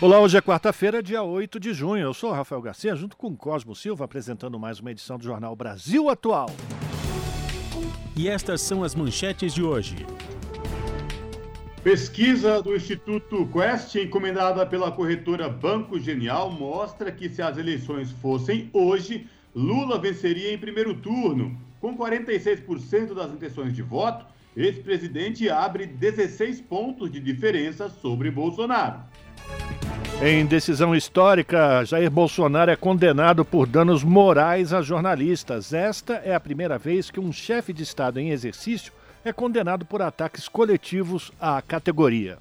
Olá, hoje é quarta-feira, dia 8 de junho. Eu sou o Rafael Garcia, junto com Cosmo Silva, apresentando mais uma edição do Jornal Brasil Atual. E estas são as manchetes de hoje. Pesquisa do Instituto Quaest, encomendada pela corretora Banco Genial, mostra que se as eleições fossem hoje, Lula venceria em primeiro turno. Com 46% das intenções de voto, ex-presidente abre 16 pontos de diferença sobre Bolsonaro. Em decisão histórica, Jair Bolsonaro é condenado por danos morais a jornalistas. Esta é a primeira vez que um chefe de Estado em exercício é condenado por ataques coletivos à categoria.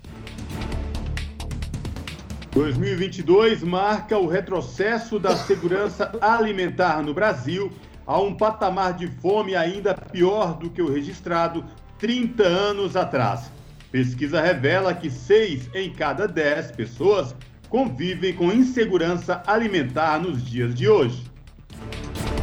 2022 marca o retrocesso da segurança alimentar no Brasil a um patamar de fome ainda pior do que o registrado 30 anos atrás. Pesquisa revela que 6 em cada 10 pessoas convivem com insegurança alimentar nos dias de hoje.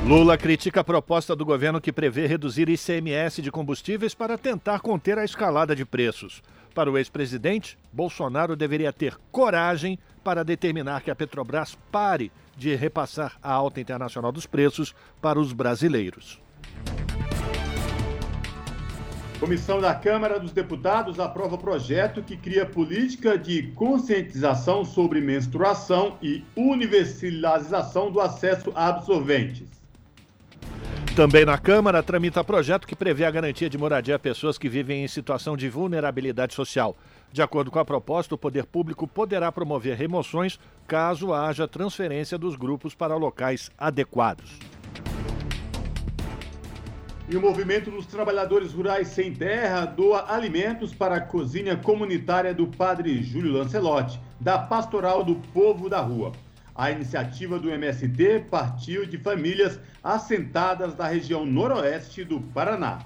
Lula critica a proposta do governo que prevê reduzir ICMS de combustíveis para tentar conter a escalada de preços. Para o ex-presidente, Bolsonaro deveria ter coragem para determinar que a Petrobras pare de repassar a alta internacional dos preços para os brasileiros. Comissão da Câmara dos Deputados aprova projeto que cria política de conscientização sobre menstruação e universalização do acesso a absorventes. Também na Câmara tramita projeto que prevê a garantia de moradia a pessoas que vivem em situação de vulnerabilidade social. De acordo com a proposta, o poder público poderá promover remoções caso haja transferência dos grupos para locais adequados. E o movimento dos trabalhadores rurais sem terra doa alimentos para a cozinha comunitária do padre Júlio Lancelotti, da Pastoral do Povo da Rua. A iniciativa do MST partiu de famílias assentadas da região noroeste do Paraná.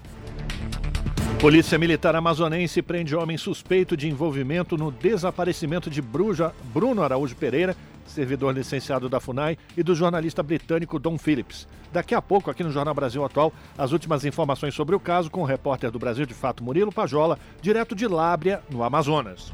Polícia Militar Amazonense prende homem suspeito de envolvimento no desaparecimento de Bruno Araújo Pereira, servidor licenciado da FUNAI, e do jornalista britânico Dom Phillips. Daqui a pouco, aqui no Jornal Brasil Atual, as últimas informações sobre o caso com o repórter do Brasil de Fato, Murilo Pajola, direto de Lábrea, no Amazonas.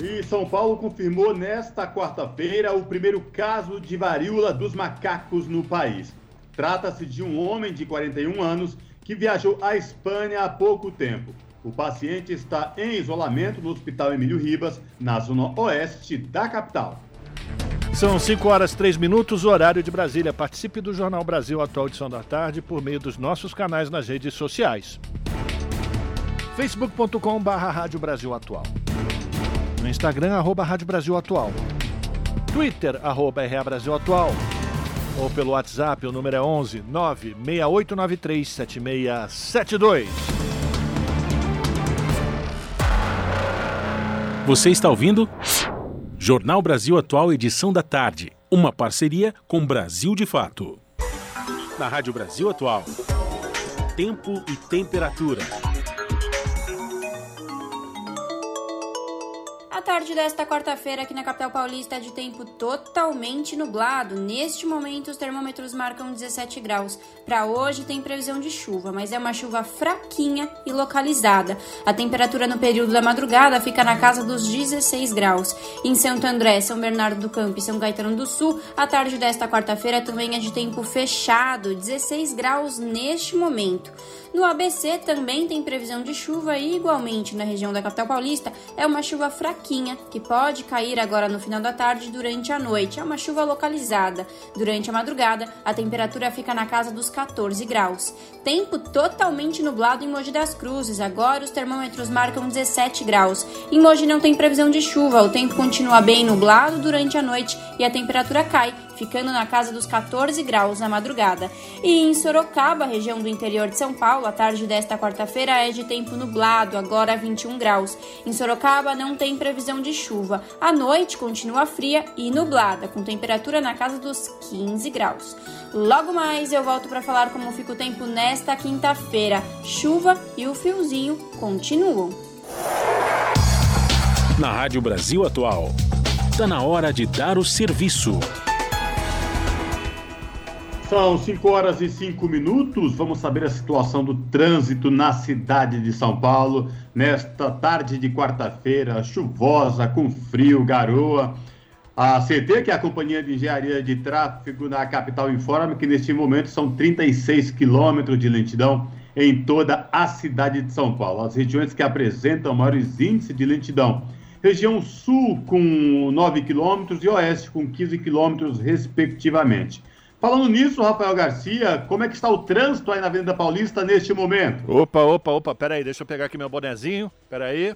E São Paulo confirmou nesta quarta-feira o primeiro caso de varíola dos macacos no país. Trata-se de um homem de 41 anos que viajou à Espanha há pouco tempo. O paciente está em isolamento no Hospital Emílio Ribas, na zona oeste da capital. São 5 horas e 3 minutos, horário de Brasília. Participe do Jornal Brasil Atual, edição da tarde, por meio dos nossos canais nas redes sociais. facebook.com/Rádio Brasil Atual. No Instagram, @Rádio Brasil Atual. Twitter, @RA Brasil Atual. Ou pelo WhatsApp, o número é 11 96893 7672. Você está ouvindo? Jornal Brasil Atual, edição da tarde. Uma parceria com Brasil de Fato. Na Rádio Brasil Atual. Tempo e temperatura. A tarde desta quarta-feira aqui na capital paulista é de tempo totalmente nublado. Neste momento, os termômetros marcam 17 graus. Para hoje tem previsão de chuva, mas é uma chuva fraquinha e localizada. A temperatura no período da madrugada fica na casa dos 16 graus. Em Santo André, São Bernardo do Campo e São Caetano do Sul, a tarde desta quarta-feira também é de tempo fechado, 16 graus neste momento. No ABC também tem previsão de chuva e, igualmente, na região da capital paulista, é uma chuva fraquinha, que pode cair agora no final da tarde durante a noite. É uma chuva localizada. Durante a madrugada, a temperatura fica na casa dos 14 graus. Tempo totalmente nublado em Mogi das Cruzes. Agora os termômetros marcam 17 graus. Em Mogi não tem previsão de chuva. O tempo continua bem nublado durante a noite e a temperatura cai. ficando na casa dos 14 graus na madrugada. E em Sorocaba, região do interior de São Paulo, a tarde desta quarta-feira é de tempo nublado, agora 21 graus. Em Sorocaba não tem previsão de chuva. A noite continua fria e nublada, com temperatura na casa dos 15 graus. Logo mais eu volto para falar como fica o tempo nesta quinta-feira. Chuva e o friozinho continuam. Na Rádio Brasil Atual, está na hora de dar o serviço. São 5 horas e 5 minutos, vamos saber a situação do trânsito na cidade de São Paulo nesta tarde de quarta-feira, chuvosa, com frio, garoa. A CT, que é a Companhia de Engenharia de Tráfego na capital, informa que neste momento são 36 quilômetros de lentidão em toda a cidade de São Paulo. As regiões que apresentam maiores índices de lentidão: região sul com 9 quilômetros e oeste com 15 quilômetros, respectivamente. Falando nisso, Rafael Garcia, como é que está o trânsito aí na Avenida Paulista neste momento? Opa, peraí, deixa eu pegar aqui meu bonezinho, peraí.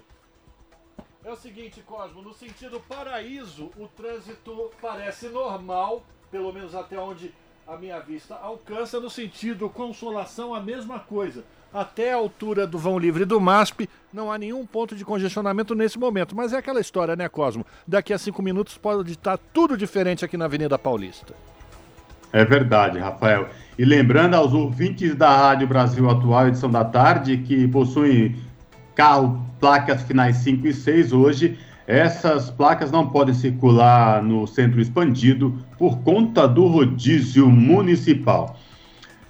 É o seguinte, Cosmo, no sentido Paraíso, o trânsito parece normal, pelo menos até onde a minha vista alcança. No sentido Consolação, a mesma coisa. Até a altura do vão livre do MASP, não há nenhum ponto de congestionamento nesse momento. Mas é aquela história, né, Cosmo? Daqui a 5 minutos pode estar tudo diferente aqui na Avenida Paulista. É verdade, Rafael. E lembrando aos ouvintes da Rádio Brasil Atual, edição da tarde, que possuem carro, placas finais 5 e 6 hoje, essas placas não podem circular no centro expandido por conta do rodízio municipal.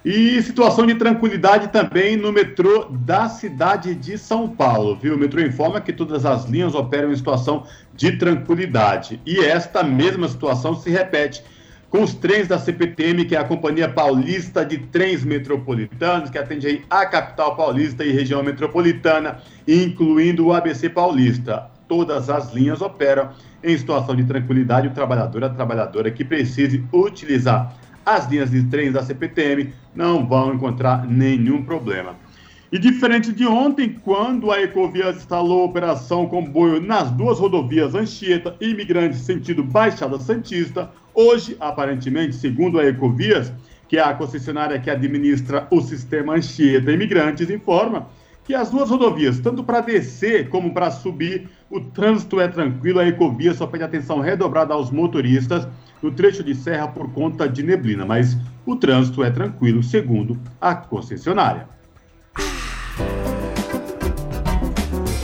E situação de tranquilidade também no metrô da cidade de São Paulo, viu? O metrô informa que todas as linhas operam em situação de tranquilidade. E esta mesma situação se repete com os trens da CPTM, que é a Companhia Paulista de Trens Metropolitanos, que atende aí a capital paulista e região metropolitana, incluindo o ABC Paulista. Todas as linhas operam em situação de tranquilidade. O trabalhador, a trabalhadora que precise utilizar as linhas de trens da CPTM não vão encontrar nenhum problema. E diferente de ontem, quando a Ecovias instalou a operação comboio nas duas rodovias Anchieta e Imigrantes, sentido Baixada Santista, hoje, aparentemente, segundo a Ecovias, que é a concessionária que administra o sistema Anchieta e Imigrantes, informa que as duas rodovias, tanto para descer como para subir, o trânsito é tranquilo. A Ecovias só pede atenção redobrada aos motoristas no trecho de serra por conta de neblina, mas o trânsito é tranquilo, segundo a concessionária.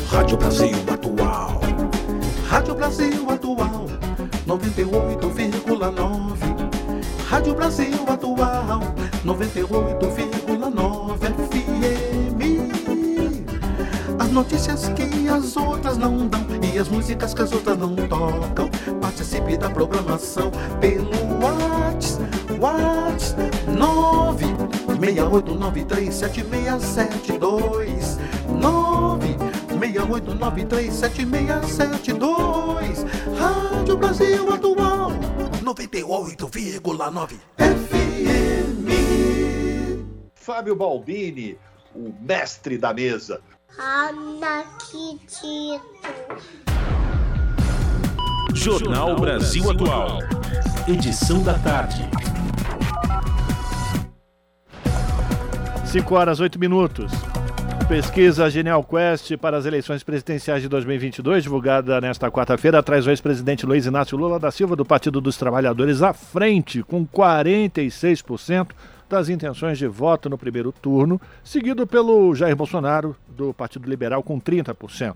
Rádio Brasil Atual, Rádio Brasil Atual, 98,9. Rádio Brasil Atual, 98,9 FM. As notícias que as outras não dão e as músicas que as outras não tocam. Participe da programação pelo WhatsApp 968937672 968937672. Rádio Brasil Atual 98,9 FM. Fábio Balbini, o mestre da mesa. Jornal Brasil Atual, edição da tarde. 5 horas, 8 minutos. Pesquisa Genial Quest para as eleições presidenciais de 2022, divulgada nesta quarta-feira, traz o ex-presidente Luiz Inácio Lula da Silva, do Partido dos Trabalhadores, à frente, com 46% das intenções de voto no primeiro turno, seguido pelo Jair Bolsonaro, do Partido Liberal, com 30%.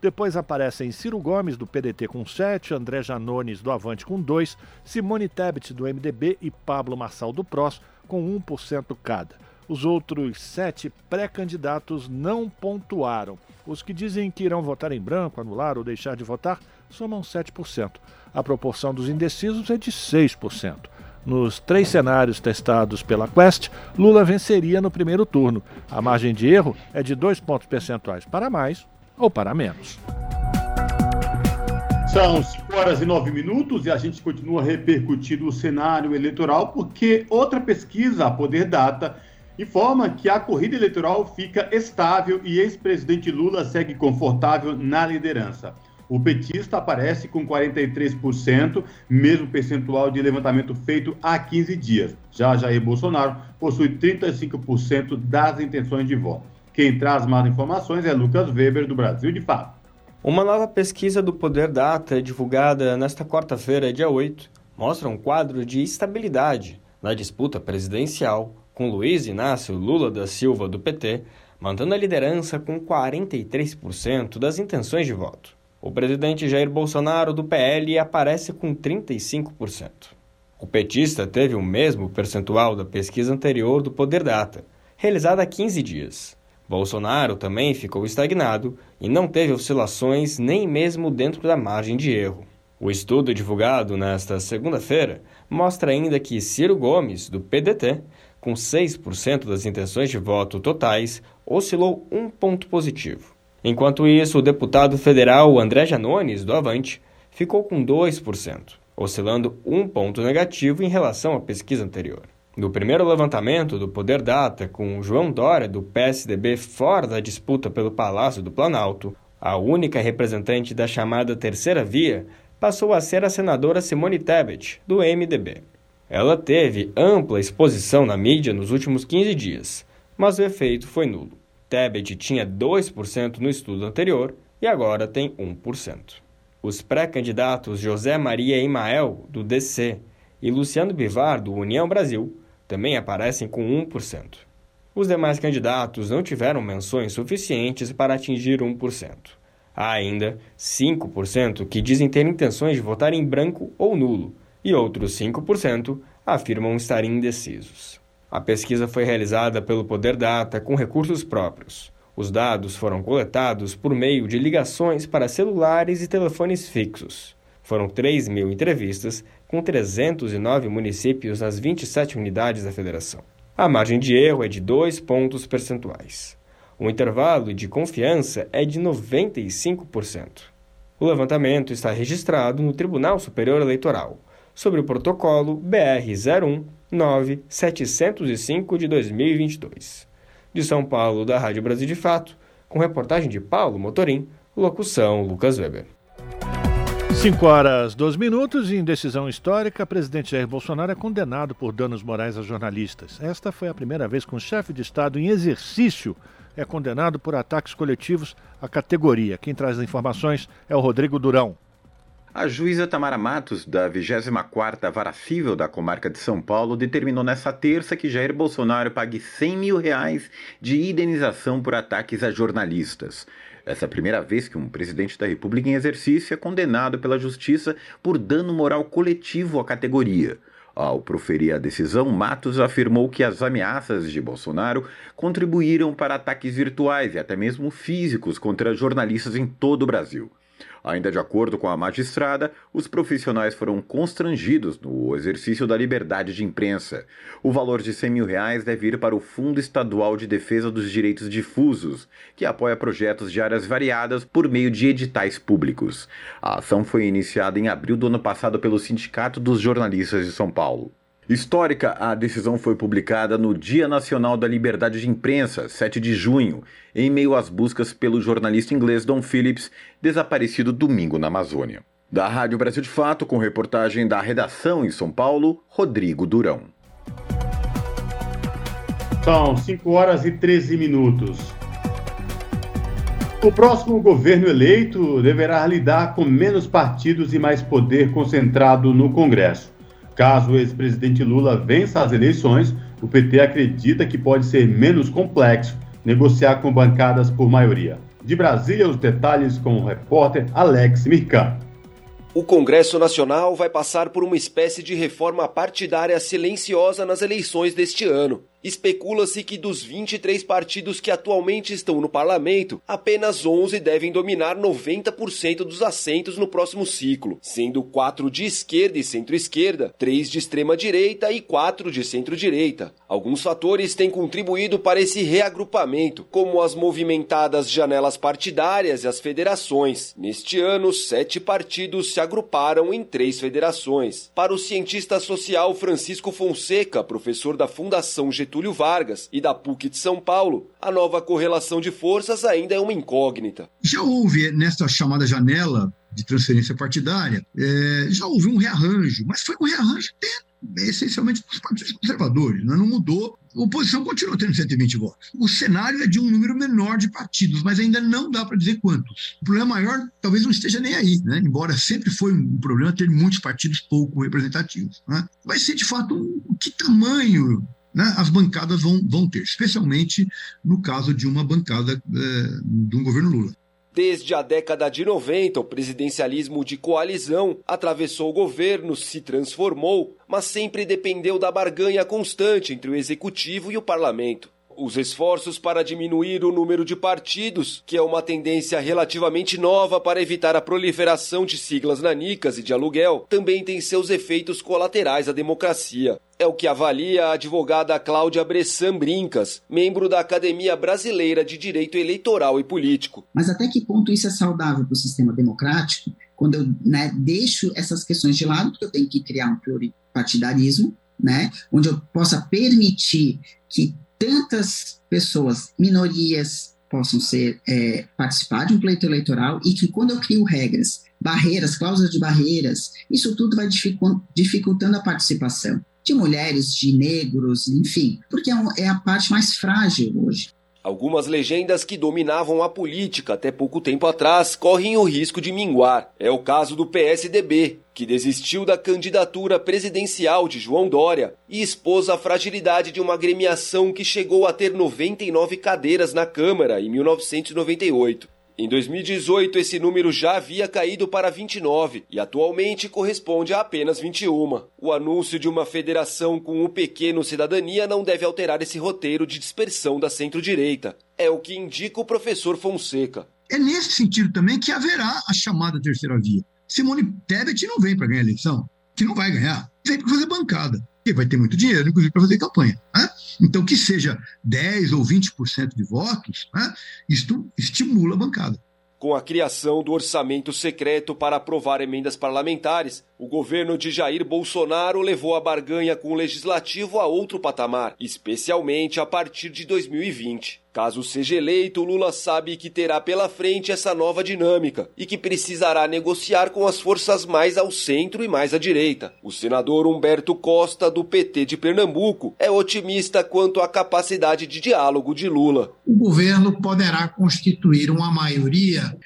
Depois aparecem Ciro Gomes, do PDT, com 7%, André Janones, do Avante, com 2%, Simone Tebet, do MDB, e Pablo Marçal, do PROS, com 1% cada. Os outros 7 pré-candidatos não pontuaram. Os que dizem que irão votar em branco, anular ou deixar de votar somam 7%. A proporção dos indecisos é de 6%. Nos 3 cenários testados pela Quest, Lula venceria no primeiro turno. A margem de erro é de 2 pontos percentuais para mais ou para menos. São 5 horas e 9 minutos e a gente continua repercutindo o cenário eleitoral, porque outra pesquisa, a Poder Data, informa que a corrida eleitoral fica estável e ex-presidente Lula segue confortável na liderança. O petista aparece com 43%, mesmo percentual de levantamento feito há 15 dias. Já Jair Bolsonaro possui 35% das intenções de voto. Quem traz mais informações é Lucas Weber, do Brasil de Fato. Uma nova pesquisa do Poder Data, divulgada nesta quarta-feira, dia 8, mostra um quadro de estabilidade na disputa presidencial, com Luiz Inácio Lula da Silva, do PT, mantendo a liderança com 43% das intenções de voto. O presidente Jair Bolsonaro, do PL, aparece com 35%. O petista teve o mesmo percentual da pesquisa anterior do Poder Data, realizada há 15 dias. Bolsonaro também ficou estagnado e não teve oscilações nem mesmo dentro da margem de erro. O estudo divulgado nesta segunda-feira mostra ainda que Ciro Gomes, do PDT, com 6% das intenções de voto totais, oscilou um ponto positivo. Enquanto isso, o deputado federal André Janones, do Avante, ficou com 2%, oscilando um ponto negativo em relação à pesquisa anterior. No primeiro levantamento do Poder Data, com João Dória, do PSDB, fora da disputa pelo Palácio do Planalto, a única representante da chamada terceira via passou a ser a senadora Simone Tebet, do MDB. Ela teve ampla exposição na mídia nos últimos 15 dias, mas o efeito foi nulo. Tebet tinha 2% no estudo anterior e agora tem 1%. Os pré-candidatos José Maria Imael, do DC, e Luciano Bivar, do União Brasil, também aparecem com 1%. Os demais candidatos não tiveram menções suficientes para atingir 1%. Há ainda 5% que dizem ter intenções de votar em branco ou nulo, e outros 5% afirmam estar indecisos. A pesquisa foi realizada pelo Poder Data com recursos próprios. Os dados foram coletados por meio de ligações para celulares e telefones fixos. Foram 3.000 entrevistas com 309 municípios nas 27 unidades da federação. A margem de erro é de 2 pontos percentuais. O intervalo de confiança é de 95%. O levantamento está registrado no Tribunal Superior Eleitoral, sobre o protocolo BR-019-705 de 2022. De São Paulo, da Rádio Brasil de Fato, com reportagem de Paulo Motorim, locução Lucas Weber. 5h02, em decisão histórica, presidente Jair Bolsonaro é condenado por danos morais a jornalistas. Esta foi a primeira vez que um chefe de Estado em exercício é condenado por ataques coletivos à categoria. Quem traz as informações é o Rodrigo Durão. A juíza Tamara Matos, da 24ª Vara Cível da Comarca de São Paulo, determinou nesta terça que Jair Bolsonaro pague R$100 mil de indenização por ataques a jornalistas. Essa é a primeira vez que um presidente da República em exercício é condenado pela Justiça por dano moral coletivo à categoria. Ao proferir a decisão, Matos afirmou que as ameaças de Bolsonaro contribuíram para ataques virtuais e até mesmo físicos contra jornalistas em todo o Brasil. Ainda de acordo com a magistrada, os profissionais foram constrangidos no exercício da liberdade de imprensa. O valor de R$100 mil deve ir para o Fundo Estadual de Defesa dos Direitos Difusos, que apoia projetos de áreas variadas por meio de editais públicos. A ação foi iniciada em abril do ano passado pelo Sindicato dos Jornalistas de São Paulo. Histórica, a decisão foi publicada no Dia Nacional da Liberdade de Imprensa, 7 de junho, em meio às buscas pelo jornalista inglês Dom Phillips, desaparecido domingo na Amazônia. Da Rádio Brasil de Fato, com reportagem da redação em São Paulo, Rodrigo Durão. São 5h13. O próximo governo eleito deverá lidar com menos partidos e mais poder concentrado no Congresso. Caso o ex-presidente Lula vença as eleições, o PT acredita que pode ser menos complexo negociar com bancadas por maioria. De Brasília, os detalhes com o repórter Alex Mirkan. O Congresso Nacional vai passar por uma espécie de reforma partidária silenciosa nas eleições deste ano. Especula-se que dos 23 partidos que atualmente estão no parlamento, apenas 11 devem dominar 90% dos assentos no próximo ciclo, sendo 4 de esquerda e centro-esquerda, 3 de extrema-direita e 4 de centro-direita. Alguns fatores têm contribuído para esse reagrupamento, como as movimentadas janelas partidárias e as federações. Neste ano, 7 partidos se agruparam em 3 federações. Para o cientista social Francisco Fonseca, professor da Fundação Getúlio Getúlio Vargas e da PUC de São Paulo, a nova correlação de forças ainda é uma incógnita. Já houve, nesta chamada janela de transferência partidária, já houve um rearranjo, mas foi um rearranjo essencialmente dos partidos conservadores, não mudou. A oposição continua tendo 120 votos. O cenário é de um número menor de partidos, mas ainda não dá para dizer quantos. O problema maior talvez não esteja nem aí, né? Embora sempre foi um problema ter muitos partidos pouco representativos, né? Vai ser, de fato, que tamanho, né, as bancadas vão ter, especialmente no caso de uma bancada de um governo Lula. Desde a década de 90, o presidencialismo de coalizão atravessou o governo, se transformou, mas sempre dependeu da barganha constante entre o executivo e o parlamento. Os esforços para diminuir o número de partidos, que é uma tendência relativamente nova para evitar a proliferação de siglas nanicas e de aluguel, também têm seus efeitos colaterais à democracia. É o que avalia a advogada Cláudia Bressan Brincas, membro da Academia Brasileira de Direito Eleitoral e Político. Mas até que ponto isso é saudável para o sistema democrático, quando eu, né, deixo essas questões de lado, porque eu tenho que criar um pluripartidarismo, né, onde eu possa permitir que tantas pessoas, minorias, possam participar de um pleito eleitoral e que quando eu crio regras, barreiras, cláusulas de barreiras, isso tudo vai dificultando a participação de mulheres, de negros, enfim, porque é a parte mais frágil hoje. Algumas legendas que dominavam a política até pouco tempo atrás correm o risco de minguar. É o caso do PSDB, que desistiu da candidatura presidencial de João Dória e expôs a fragilidade de uma agremiação que chegou a ter 99 cadeiras na Câmara em 1998. Em 2018, esse número já havia caído para 29 e atualmente corresponde a apenas 21. O anúncio de uma federação com o PQ no Cidadania não deve alterar esse roteiro de dispersão da centro-direita. É o que indica o professor Fonseca. É nesse sentido também que haverá a chamada terceira via. Simone Tebet não vem para ganhar a eleição, que não vai ganhar, vem para fazer bancada, que vai ter muito dinheiro, inclusive, para fazer campanha, né? Então, que seja 10% ou 20% de votos, né? Isto estimula a bancada. Com a criação do orçamento secreto para aprovar emendas parlamentares, o governo de Jair Bolsonaro levou a barganha com o legislativo a outro patamar, especialmente a partir de 2020. Caso seja eleito, Lula sabe que terá pela frente essa nova dinâmica e que precisará negociar com as forças mais ao centro e mais à direita. O senador Humberto Costa, do PT de Pernambuco, é otimista quanto à capacidade de diálogo de Lula. O governo poderá constituir uma maioria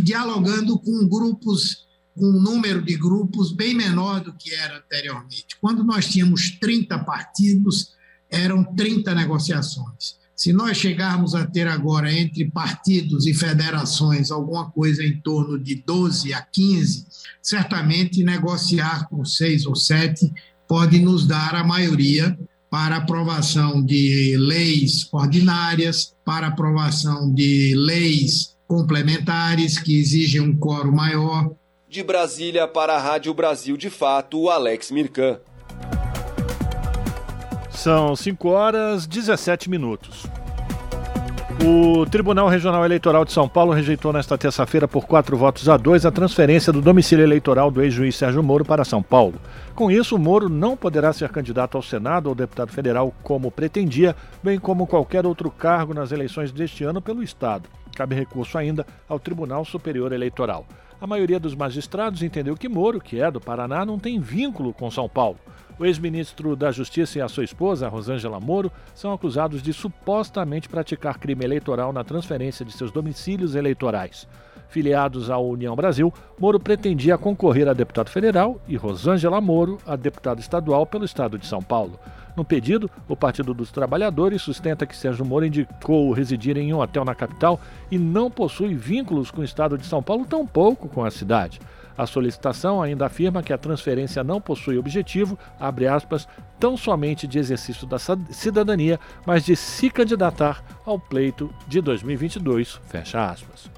dialogando com grupos, com um número de grupos bem menor do que era anteriormente. Quando nós tínhamos 30 partidos, eram 30 negociações. Se nós chegarmos a ter agora entre partidos e federações alguma coisa em torno de 12 a 15, certamente negociar com 6 ou 7 pode nos dar a maioria para aprovação de leis ordinárias, para aprovação de leis complementares que exigem um quórum maior. De Brasília para a Rádio Brasil de Fato, Alex Mirkan. São 5 horas e 17 minutos. O Tribunal Regional Eleitoral de São Paulo rejeitou nesta terça-feira por 4 votos a 2 a transferência do domicílio eleitoral do ex-juiz Sérgio Moro para São Paulo. Com isso, Moro não poderá ser candidato ao Senado ou deputado federal como pretendia, bem como qualquer outro cargo nas eleições deste ano pelo Estado. Cabe recurso ainda ao Tribunal Superior Eleitoral. A maioria dos magistrados entendeu que Moro, que é do Paraná, não tem vínculo com São Paulo. O ex-ministro da Justiça e a sua esposa, Rosângela Moro, são acusados de supostamente praticar crime eleitoral na transferência de seus domicílios eleitorais. Filiados à União Brasil, Moro pretendia concorrer a deputado federal e Rosângela Moro a deputada estadual pelo estado de São Paulo. No pedido, o Partido dos Trabalhadores sustenta que Sérgio Moro indicou residir em um hotel na capital e não possui vínculos com o estado de São Paulo, tampouco com a cidade. A solicitação ainda afirma que a transferência não possui objetivo, abre aspas, tão somente de exercício da cidadania, mas de se candidatar ao pleito de 2022, fecha aspas.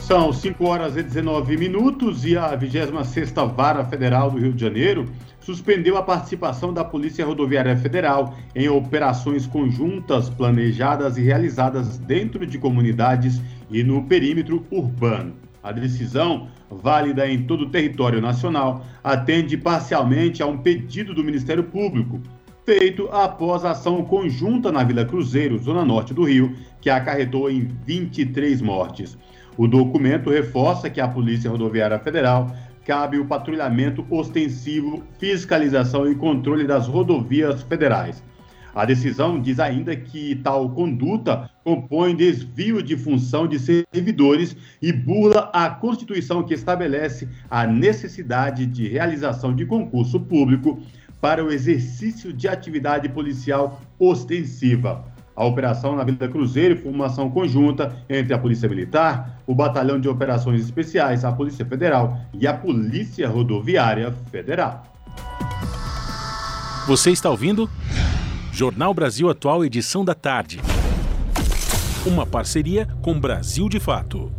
São 5 horas e 19 minutos e a 26ª Vara Federal do Rio de Janeiro suspendeu a participação da Polícia Rodoviária Federal em operações conjuntas planejadas e realizadas dentro de comunidades e no perímetro urbano. A decisão, válida em todo o território nacional, atende parcialmente a um pedido do Ministério Público, feito após a ação conjunta na Vila Cruzeiro, zona norte do Rio, que acarretou em 23 mortes. O documento reforça que à Polícia Rodoviária Federal cabe o patrulhamento ostensivo, fiscalização e controle das rodovias federais. A decisão diz ainda que tal conduta compõe desvio de função de servidores e burla a Constituição, que estabelece a necessidade de realização de concurso público para o exercício de atividade policial ostensiva. A operação na Vila Cruzeiro foi uma ação conjunta entre a Polícia Militar, o Batalhão de Operações Especiais, a Polícia Federal e a Polícia Rodoviária Federal. Você está ouvindo Jornal Brasil Atual, edição da tarde. Uma parceria com Brasil de Fato.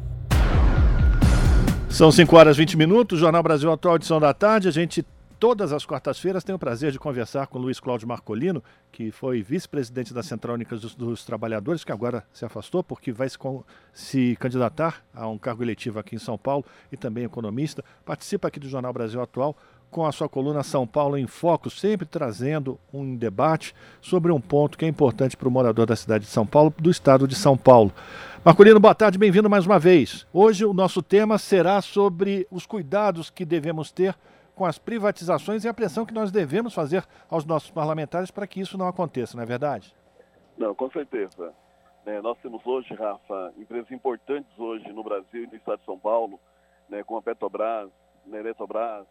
São 5 horas e 20 minutos, Jornal Brasil Atual, edição da tarde. A gente, todas as quartas-feiras, tenho o prazer de conversar com o Luiz Cláudio Marcolino, que foi vice-presidente da Central Única dos Trabalhadores, que agora se afastou porque vai se candidatar a um cargo eletivo aqui em São Paulo, e também economista. Participa aqui do Jornal Brasil Atual com a sua coluna São Paulo em Foco, sempre trazendo um debate sobre um ponto que é importante para o morador da cidade de São Paulo, do estado de São Paulo. Marcolino, boa tarde, bem-vindo mais uma vez. Hoje o nosso tema será sobre os cuidados que devemos ter com as privatizações e a pressão que nós devemos fazer aos nossos parlamentares para que isso não aconteça, não é verdade? Não, com certeza. Nós temos hoje, Rafa, empresas importantes hoje no Brasil e no estado de São Paulo, como a Petrobras, a Eletrobras,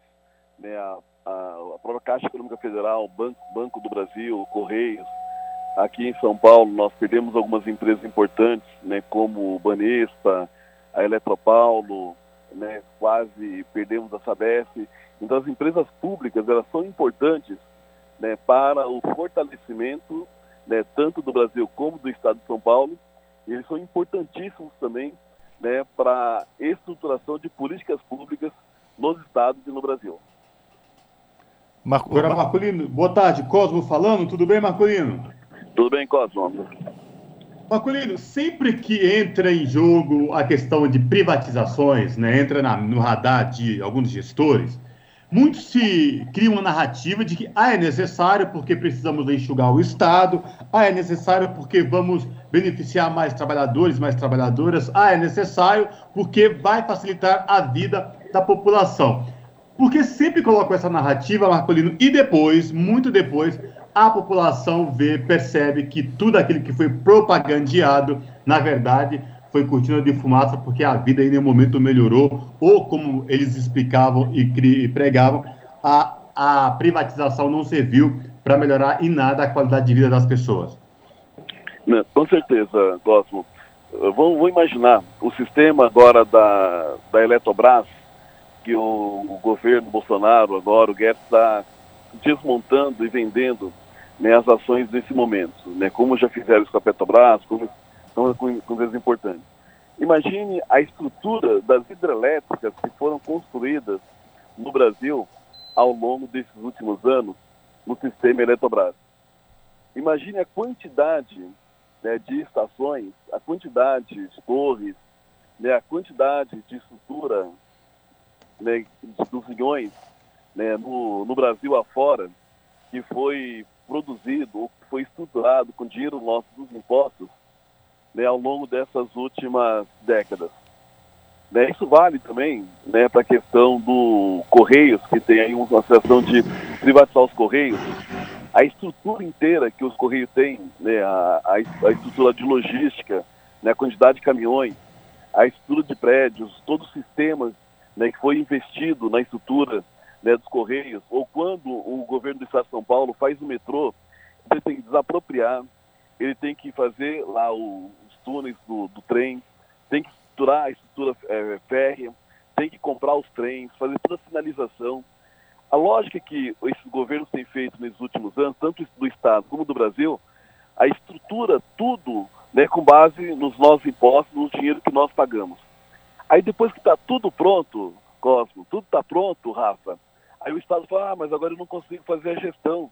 a própria Caixa Econômica Federal, o Banco do Brasil, Correios. Aqui em São Paulo nós perdemos algumas empresas importantes, como o Banespa, a Eletropaulo, quase perdemos a Sabesp. Então, as empresas públicas, elas são importantes para o fortalecimento tanto do Brasil como do estado de São Paulo. E eles são importantíssimos também para a estruturação de políticas públicas nos estados e no Brasil. Agora, Marcolino, boa tarde. Cosmo falando, tudo bem, Marcolino? Tudo bem, Cosmo. Marcolino, sempre que entra em jogo a questão de privatizações, entra no radar de alguns gestores, muito se cria uma narrativa de que é necessário porque precisamos enxugar o Estado, é necessário porque vamos beneficiar mais trabalhadores, mais trabalhadoras, é necessário porque vai facilitar a vida da população. Porque sempre colocam essa narrativa, Marcolino, e depois, muito depois, a população percebe que tudo aquilo que foi propagandeado, na verdade, foi cortina de fumaça, porque a vida em nenhum momento melhorou, ou como eles explicavam e pregavam, a privatização não serviu para melhorar em nada a qualidade de vida das pessoas. Não, com certeza, Cosmo. Vamos imaginar o sistema agora da Eletrobras, que o governo Bolsonaro, agora o Guedes, está desmontando e vendendo as ações nesse momento, como já fizeram isso com a Petrobras, como com coisas importantes. Imagine a estrutura das hidrelétricas que foram construídas no Brasil ao longo desses últimos anos no sistema Eletrobras. Imagine a quantidade de estações, a quantidade de torres, a quantidade de estrutura dos rincões no Brasil afora, que foi produzido, foi estruturado com dinheiro nosso dos impostos ao longo dessas últimas décadas. Isso vale também para a questão do Correios, que tem aí uma situação de privatizar os Correios. A estrutura inteira que os Correios têm, a estrutura de logística, a quantidade de caminhões, a estrutura de prédios, todos os sistemas que foi investido na estrutura dos Correios, ou quando o governo do estado de São Paulo faz o metrô, ele tem que desapropriar, ele tem que fazer lá os túneis do trem, tem que estruturar a estrutura férrea, tem que comprar os trens, fazer toda a sinalização. A lógica que esses governos têm feito nesses últimos anos, tanto do Estado como do Brasil, a estrutura tudo com base nos nossos impostos, no dinheiro que nós pagamos. Aí depois que está tudo pronto, Cosmo, tudo está pronto, Rafa, aí o Estado fala, mas agora eu não consigo fazer a gestão.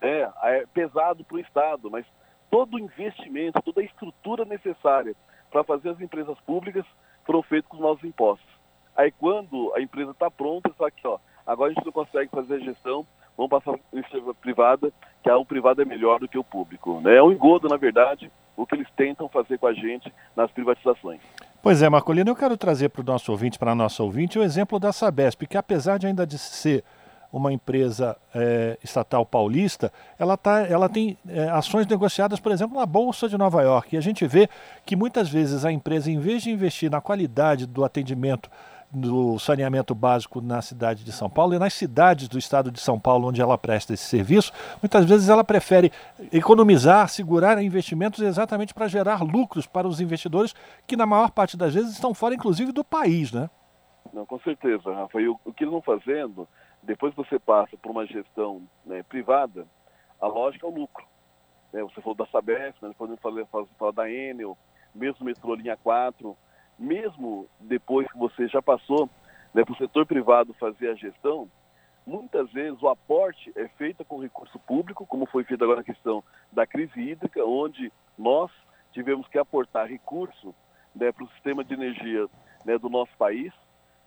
É pesado para o Estado, mas todo o investimento, toda a estrutura necessária para fazer as empresas públicas foram feitas com os nossos impostos. Aí quando a empresa está pronta, só que ó, agora a gente não consegue fazer a gestão, vamos passar para a iniciativa privada, que o privado é melhor do que o público. Né? É um engodo, na verdade, o que eles tentam fazer com a gente nas privatizações. Pois é, Marcolino, eu quero trazer para o nosso ouvinte, para a nossa ouvinte, o exemplo da Sabesp, que apesar de ainda de ser uma empresa estatal paulista, ela tem ações negociadas, por exemplo, na Bolsa de Nova York. E a gente vê que muitas vezes a empresa, em vez de investir na qualidade do atendimento, do saneamento básico na cidade de São Paulo e nas cidades do estado de São Paulo onde ela presta esse serviço, muitas vezes ela prefere economizar, segurar investimentos exatamente para gerar lucros para os investidores que na maior parte das vezes estão fora inclusive do país, né? Não, com certeza, Rafa. E o que eles vão fazendo, depois que você passa por uma gestão privada, a lógica é o lucro. Você falou da Sabesp, né? Depois falar da Enel, mesmo metrô linha 4, mesmo depois que você já passou para o setor privado fazer a gestão, muitas vezes o aporte é feito com recurso público, como foi feito agora na questão da crise hídrica, onde nós tivemos que aportar recurso para o sistema de energia do nosso país,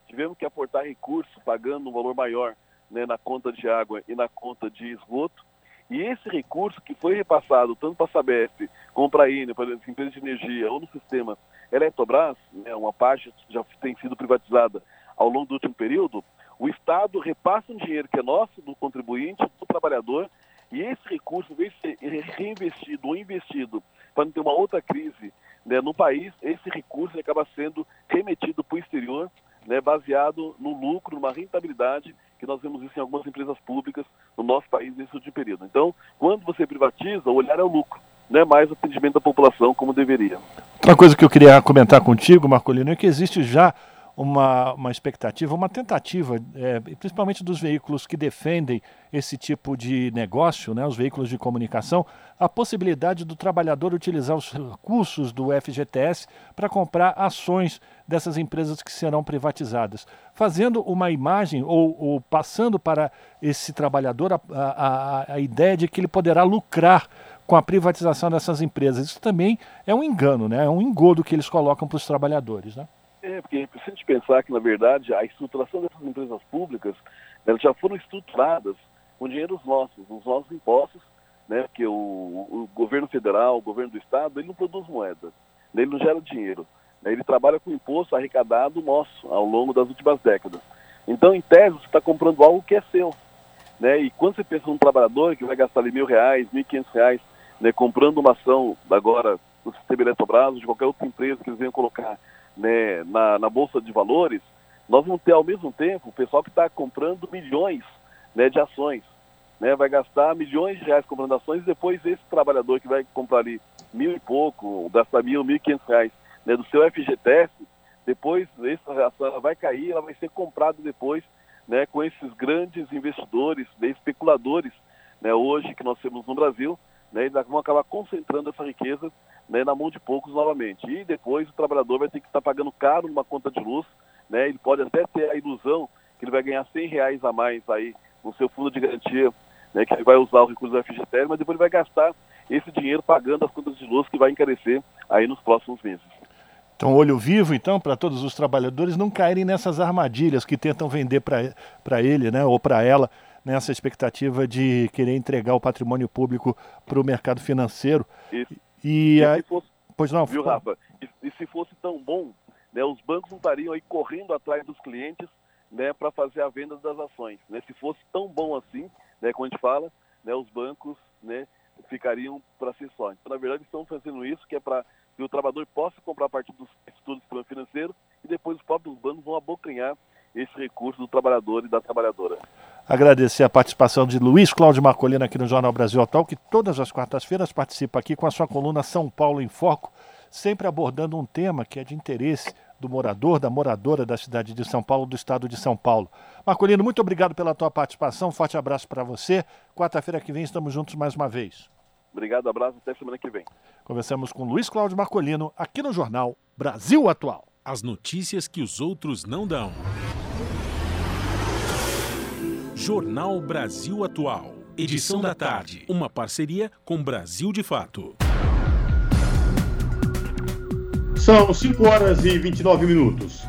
tivemos que aportar recurso pagando um valor maior na conta de água e na conta de esgoto, e esse recurso que foi repassado tanto para a Sabesp como para a Enel, para as empresas de energia ou no sistema Eletrobras, uma parte já tem sido privatizada ao longo do último período, o Estado repassa um dinheiro que é nosso, do contribuinte, do trabalhador, e esse recurso vem ser reinvestido ou investido para não ter uma outra crise no país, esse recurso acaba sendo remetido para o exterior, baseado no lucro, numa rentabilidade, que nós vemos isso em algumas empresas públicas no nosso país nesse último período. Então, quando você privatiza, o olhar é o lucro, não é mais o atendimento da população como deveria. Outra coisa que eu queria comentar contigo, Marcolino, é que existe já uma expectativa, uma tentativa, principalmente dos veículos que defendem esse tipo de negócio, os veículos de comunicação, a possibilidade do trabalhador utilizar os recursos do FGTS para comprar ações dessas empresas que serão privatizadas, fazendo uma imagem ou passando para esse trabalhador a ideia de que ele poderá lucrar com a privatização dessas empresas. Isso também é um engano, é um engodo que eles colocam para os trabalhadores, porque é preciso pensar que, na verdade, a estruturação dessas empresas públicas, elas já foram estruturadas com dinheiro dos nossos impostos, porque o governo federal, o governo do estado, ele não produz moeda, ele não gera dinheiro, ele trabalha com imposto arrecadado nosso ao longo das últimas décadas. Então, em tese, você está comprando algo que é seu, e quando você pensa num trabalhador que vai gastar ali R$1.000, R$1.500, comprando uma ação agora do sistema Eletrobras ou de qualquer outra empresa que eles venham colocar na Bolsa de Valores, nós vamos ter ao mesmo tempo o pessoal que está comprando milhões de ações, vai gastar milhões de reais comprando ações e depois esse trabalhador que vai comprar ali R$1.000 e pouco, gastar R$1.000, R$1.500 do seu FGTS, depois essa ação vai cair, ela vai ser comprada depois com esses grandes investidores, especuladores hoje que nós temos no Brasil, eles vão acabar concentrando essa riqueza na mão de poucos novamente. E depois o trabalhador vai ter que estar pagando caro numa conta de luz, ele pode até ter a ilusão que ele vai ganhar R$100 a mais aí no seu fundo de garantia, que ele vai usar o recurso do FGTS, mas depois ele vai gastar esse dinheiro pagando as contas de luz que vai encarecer aí nos próximos meses. Então, olho vivo, então, para todos os trabalhadores não caírem nessas armadilhas que tentam vender para ele, ou para ela, nessa expectativa de querer entregar o patrimônio público para o mercado financeiro. Isso. E se fosse, pois não, viu, Rafa? E se fosse tão bom, os bancos não estariam aí correndo atrás dos clientes para fazer a venda das ações. Se fosse tão bom assim, como a gente fala, os bancos ficariam para si só. Então, na verdade, estão fazendo isso que é para que o trabalhador possa comprar a partir dos estudos financeiros e depois os próprios bancos vão abocanhar esse recurso do trabalhador e da trabalhadora. Agradecer a participação de Luiz Cláudio Marcolino aqui no Jornal Brasil Atual, que todas as quartas-feiras participa aqui com a sua coluna São Paulo em Foco, sempre abordando um tema que é de interesse do morador, da moradora da cidade de São Paulo, do estado de São Paulo. Marcolino, muito obrigado pela tua participação, um forte abraço para você. Quarta-feira que vem estamos juntos mais uma vez. Obrigado, abraço, até semana que vem. Conversamos com Luiz Cláudio Marcolino aqui no Jornal Brasil Atual. As notícias que os outros não dão. Jornal Brasil Atual, edição da tarde. Uma parceria com Brasil de Fato. São 5 horas e 29 minutos.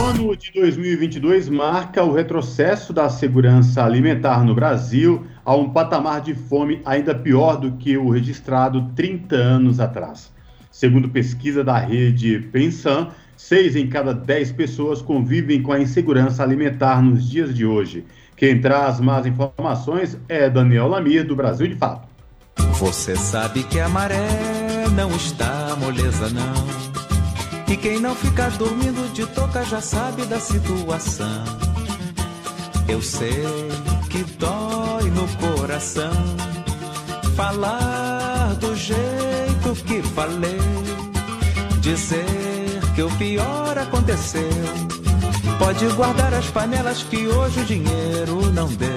O ano de 2022 marca o retrocesso da segurança alimentar no Brasil a um patamar de fome ainda pior do que o registrado 30 anos atrás. Segundo pesquisa da rede Pensan, 6 em cada 10 pessoas convivem com a insegurança alimentar nos dias de hoje. Quem traz mais informações é Daniel Lamir, do Brasil de Fato. Você sabe que a maré não está moleza, não. E quem não fica dormindo de touca já sabe da situação. Eu sei que dói no coração falar do jeito que falei, dizer que o pior aconteceu. Pode guardar as panelas que hoje o dinheiro não deu.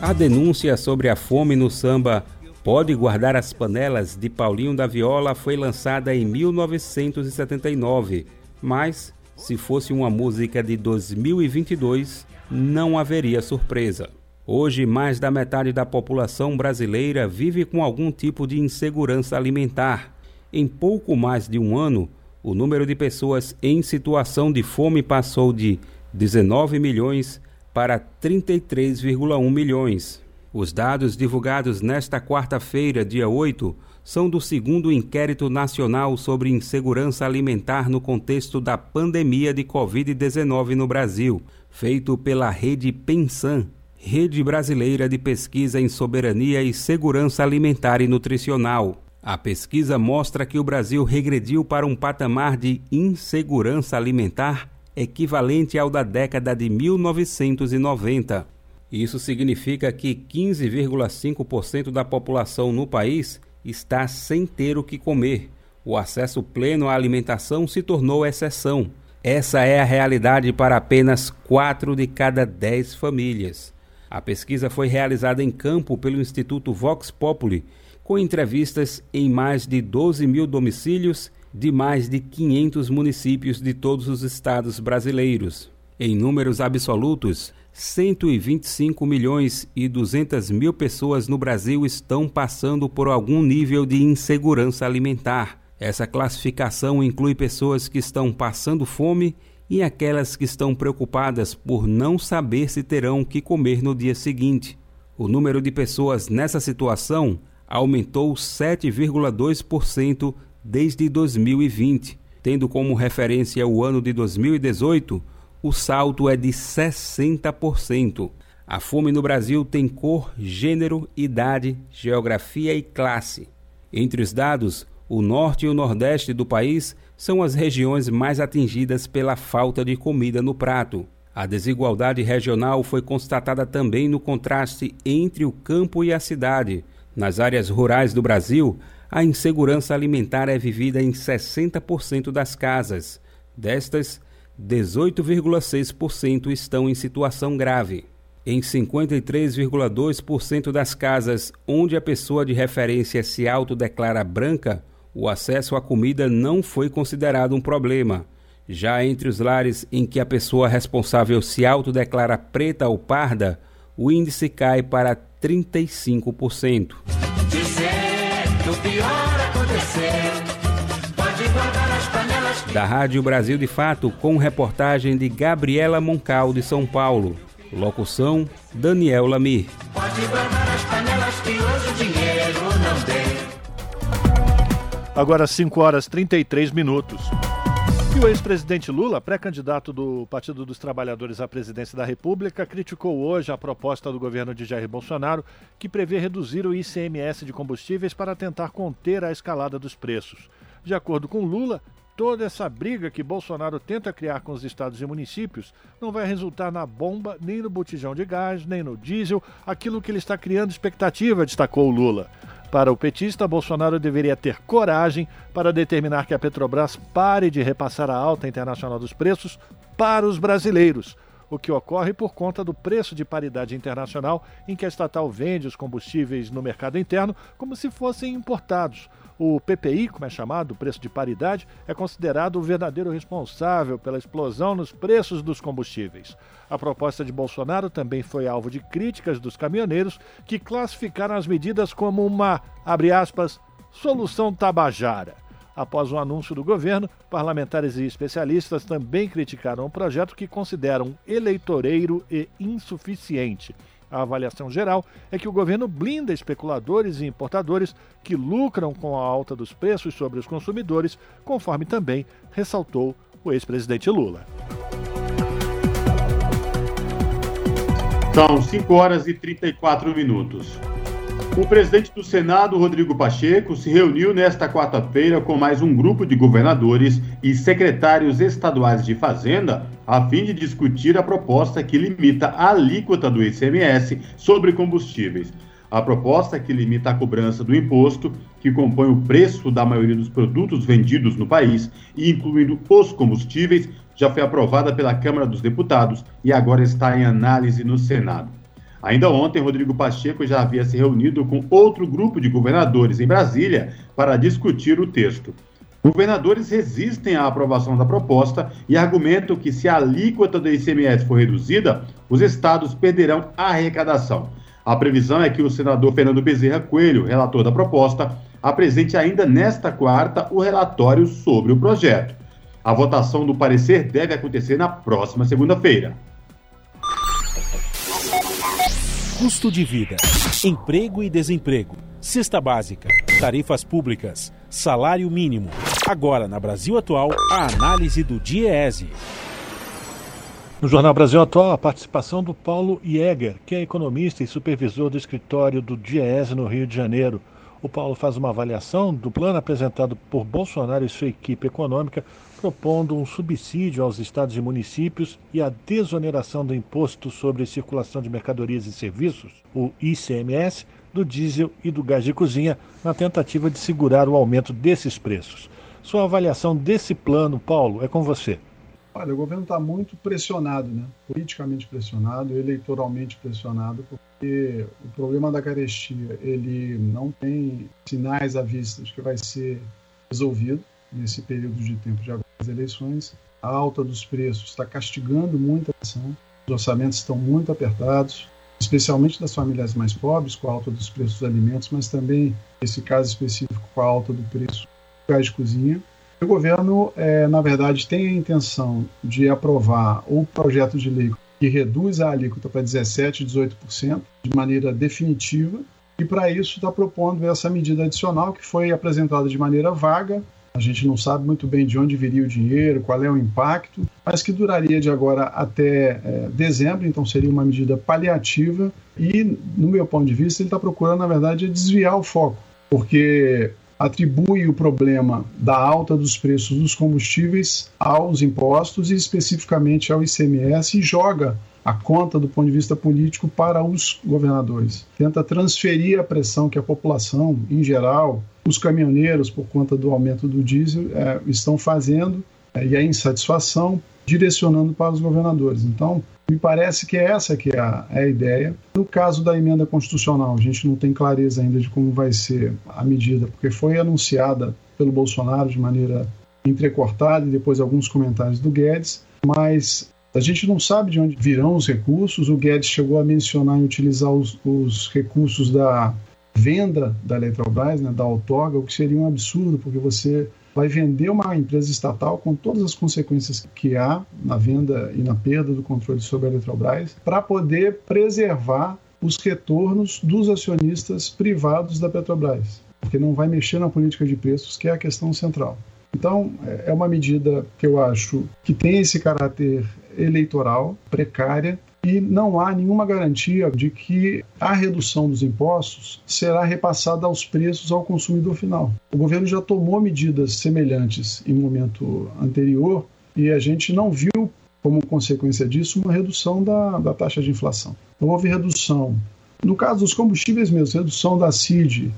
A denúncia sobre a fome no samba Pode Guardar as Panelas, de Paulinho da Viola, foi lançada em 1979, mas se fosse uma música de 2022, não haveria surpresa. Hoje, mais da metade da população brasileira vive com algum tipo de insegurança alimentar. Em pouco mais de um ano, o número de pessoas em situação de fome passou de 19 milhões para 33,1 milhões. Os dados divulgados nesta quarta-feira, dia 8, são do segundo Inquérito Nacional sobre Insegurança Alimentar no contexto da pandemia de Covid-19 no Brasil, feito pela rede Pensan, Rede Brasileira de Pesquisa em Soberania e Segurança Alimentar e Nutricional. A pesquisa mostra que o Brasil regrediu para um patamar de insegurança alimentar equivalente ao da década de 1990. Isso significa que 15,5% da população no país está sem ter o que comer. O acesso pleno à alimentação se tornou exceção. Essa é a realidade para apenas 4 de cada 10 famílias. A pesquisa foi realizada em campo pelo Instituto Vox Populi, com entrevistas em mais de 12 mil domicílios de mais de 500 municípios de todos os estados brasileiros. Em números absolutos, 125 milhões e 200 mil pessoas no Brasil estão passando por algum nível de insegurança alimentar. Essa classificação inclui pessoas que estão passando fome e aquelas que estão preocupadas por não saber se terão o que comer no dia seguinte. O número de pessoas nessa situação aumentou 7,2% desde 2020. Tendo como referência o ano de 2018, o salto é de 60%. A fome no Brasil tem cor, gênero, idade, geografia e classe. Entre os dados, o norte e o nordeste do país são as regiões mais atingidas pela falta de comida no prato. A desigualdade regional foi constatada também no contraste entre o campo e a cidade. Nas áreas rurais do Brasil, a insegurança alimentar é vivida em 60% das casas. Destas, 18,6% estão em situação grave. Em 53,2% das casas onde a pessoa de referência se autodeclara branca, o acesso à comida não foi considerado um problema. Já entre os lares em que a pessoa responsável se autodeclara preta ou parda, o índice cai para 35%. Dizer que o pior aconteceu, pode guardar as panelas. Da Rádio Brasil de Fato, com reportagem de Gabriela Moncal, de São Paulo. Locução, Daniel Lamir. Agora 5 horas e 33 minutos. E o ex-presidente Lula, pré-candidato do Partido dos Trabalhadores à presidência da República, criticou hoje a proposta do governo de Jair Bolsonaro, que prevê reduzir o ICMS de combustíveis para tentar conter a escalada dos preços. De acordo com Lula, toda essa briga que Bolsonaro tenta criar com os estados e municípios não vai resultar na bomba, nem no botijão de gás, nem no diesel, aquilo que ele está criando expectativa, destacou Lula. Para o petista, Bolsonaro deveria ter coragem para determinar que a Petrobras pare de repassar a alta internacional dos preços para os brasileiros, o que ocorre por conta do preço de paridade internacional em que a estatal vende os combustíveis no mercado interno como se fossem importados. O PPI, como é chamado, o preço de paridade, é considerado o verdadeiro responsável pela explosão nos preços dos combustíveis. A proposta de Bolsonaro também foi alvo de críticas dos caminhoneiros, que classificaram as medidas como uma, abre aspas, solução tabajara. Após o anúncio do governo, parlamentares e especialistas também criticaram o projeto, que consideram eleitoreiro e insuficiente. A avaliação geral é que o governo blinda especuladores e importadores que lucram com a alta dos preços sobre os consumidores, conforme também ressaltou o ex-presidente Lula. São 5 horas e 34 minutos. O presidente do Senado, Rodrigo Pacheco, se reuniu nesta quarta-feira com mais um grupo de governadores e secretários estaduais de Fazenda, a fim de discutir a proposta que limita a alíquota do ICMS sobre combustíveis. A proposta que limita a cobrança do imposto, que compõe o preço da maioria dos produtos vendidos no país, incluindo os combustíveis, já foi aprovada pela Câmara dos Deputados e agora está em análise no Senado. Ainda ontem, Rodrigo Pacheco já havia se reunido com outro grupo de governadores em Brasília para discutir o texto. Governadores resistem à aprovação da proposta e argumentam que, se a alíquota do ICMS for reduzida, os estados perderão a arrecadação. A previsão é que o senador Fernando Bezerra Coelho, relator da proposta, apresente ainda nesta quarta o relatório sobre o projeto. A votação do parecer deve acontecer na próxima segunda-feira. Custo de vida, emprego e desemprego, cesta básica, tarifas públicas, salário mínimo. Agora, na Brasil Atual, a análise do DIEESE. No Jornal Brasil Atual, a participação do Paulo Jäger, que é economista e supervisor do escritório do DIEESE no Rio de Janeiro. O Paulo faz uma avaliação do plano apresentado por Bolsonaro e sua equipe econômica, propondo um subsídio aos estados e municípios e a desoneração do Imposto sobre Circulação de Mercadorias e Serviços, o ICMS, do diesel e do gás de cozinha, na tentativa de segurar o aumento desses preços. Sua avaliação desse plano, Paulo, é com você. Olha, o governo está muito pressionado, politicamente pressionado, eleitoralmente pressionado, porque o problema da carestia, ele não tem sinais à vista de que vai ser resolvido nesse período de tempo de agora. As eleições, a alta dos preços está castigando muito a nação, os orçamentos estão muito apertados, especialmente das famílias mais pobres, com a alta dos preços dos alimentos, mas também, nesse caso específico, com a alta do preço do gás de cozinha. O governo, na verdade, tem a intenção de aprovar o projeto de lei que reduz a alíquota para 17%, 18%, de maneira definitiva, e para isso está propondo essa medida adicional que foi apresentada de maneira vaga. A gente não sabe muito bem de onde viria o dinheiro, qual é o impacto, mas que duraria de agora até dezembro, então seria uma medida paliativa e, no meu ponto de vista, ele está procurando, na verdade, desviar o foco, porque atribui o problema da alta dos preços dos combustíveis aos impostos e especificamente ao ICMS e joga a conta do ponto de vista político para os governadores. Tenta transferir a pressão que a população, em geral, os caminhoneiros, por conta do aumento do diesel, estão fazendo e a insatisfação, direcionando para os governadores. Então, me parece que essa que é a ideia. No caso da emenda constitucional, a gente não tem clareza ainda de como vai ser a medida, porque foi anunciada pelo Bolsonaro de maneira entrecortada e depois alguns comentários do Guedes, mas a gente não sabe de onde virão os recursos. O Guedes chegou a mencionar em utilizar os recursos da venda da Eletrobras, da outorga, o que seria um absurdo, porque você vai vender uma empresa estatal com todas as consequências que há na venda e na perda do controle sobre a Eletrobras, para poder preservar os retornos dos acionistas privados da Petrobras, porque não vai mexer na política de preços, que é a questão central. Então, é uma medida que eu acho que tem esse caráter eleitoral, precária, e não há nenhuma garantia de que a redução dos impostos será repassada aos preços ao consumidor final. O governo já tomou medidas semelhantes em momento anterior e a gente não viu, como consequência disso, uma redução da taxa de inflação. Então, houve redução. No caso dos combustíveis mesmo, redução da CID,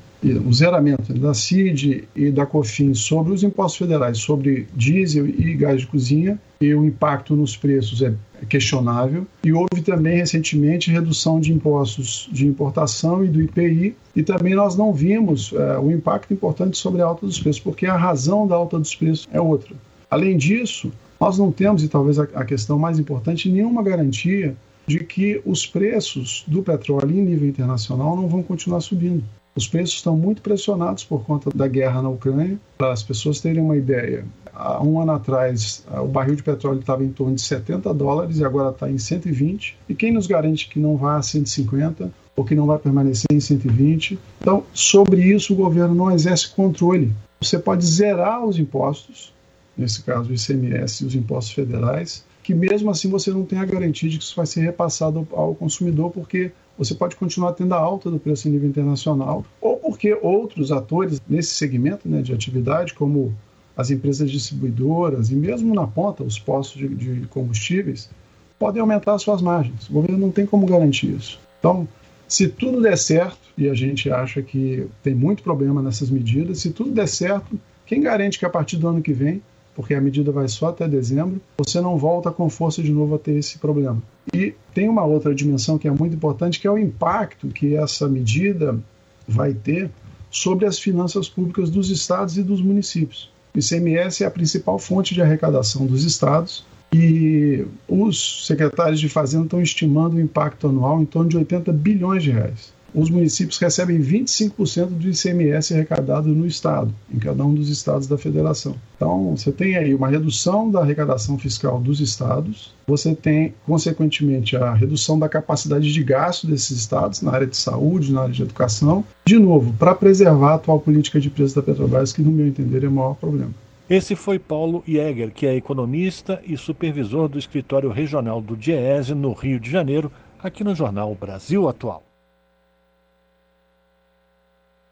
o zeramento da CID e da COFINS sobre os impostos federais, sobre diesel e gás de cozinha, e o impacto nos preços é questionável. E houve também, recentemente, redução de impostos de importação e do IPI, e também nós não vimos o impacto importante sobre a alta dos preços, porque a razão da alta dos preços é outra. Além disso, nós não temos, e talvez a questão mais importante, nenhuma garantia de que os preços do petróleo em nível internacional não vão continuar subindo. Os preços estão muito pressionados por conta da guerra na Ucrânia. Para as pessoas terem uma ideia, há um ano atrás o barril de petróleo estava em torno de $70 e agora está em 120. E quem nos garante que não vai a 150 ou que não vai permanecer em 120? Então, sobre isso o governo não exerce controle. Você pode zerar os impostos, nesse caso o ICMS e os impostos federais, que mesmo assim você não tem a garantia de que isso vai ser repassado ao consumidor, porque você pode continuar tendo a alta do preço em nível internacional, ou porque outros atores nesse segmento, né, de atividade, como as empresas distribuidoras e mesmo na ponta, os postos de combustíveis, podem aumentar as suas margens. O governo não tem como garantir isso. Então, se tudo der certo, e a gente acha que tem muito problema nessas medidas, se tudo der certo, quem garante que a partir do ano que vem, porque a medida vai só até dezembro, você não volta com força de novo a ter esse problema. E tem uma outra dimensão que é muito importante, que é o impacto que essa medida vai ter sobre as finanças públicas dos estados e dos municípios. O ICMS é a principal fonte de arrecadação dos estados e os secretários de Fazenda estão estimando o impacto anual em torno de R$80 bilhões. Os municípios recebem 25% do ICMS arrecadado no estado, em cada um dos estados da federação. Então, você tem aí uma redução da arrecadação fiscal dos estados, você tem, consequentemente, a redução da capacidade de gasto desses estados na área de saúde, na área de educação, de novo, para preservar a atual política de preço da Petrobras, que, no meu entender, é o maior problema. Esse foi Paulo Jäger, que é economista e supervisor do escritório regional do DIEESE, no Rio de Janeiro, aqui no jornal Brasil Atual.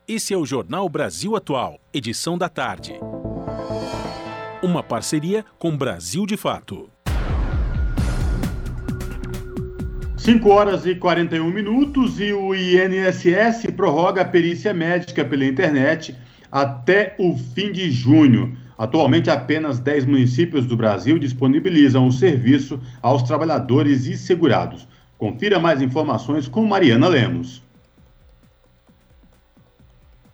Esse é o Jornal Brasil Atual, edição da tarde. Uma parceria com Brasil de Fato. 5:41 e o INSS prorroga a perícia médica pela internet até o fim de junho. Atualmente, apenas 10 municípios do Brasil disponibilizam o serviço aos trabalhadores e segurados. Confira mais informações com Mariana Lemos.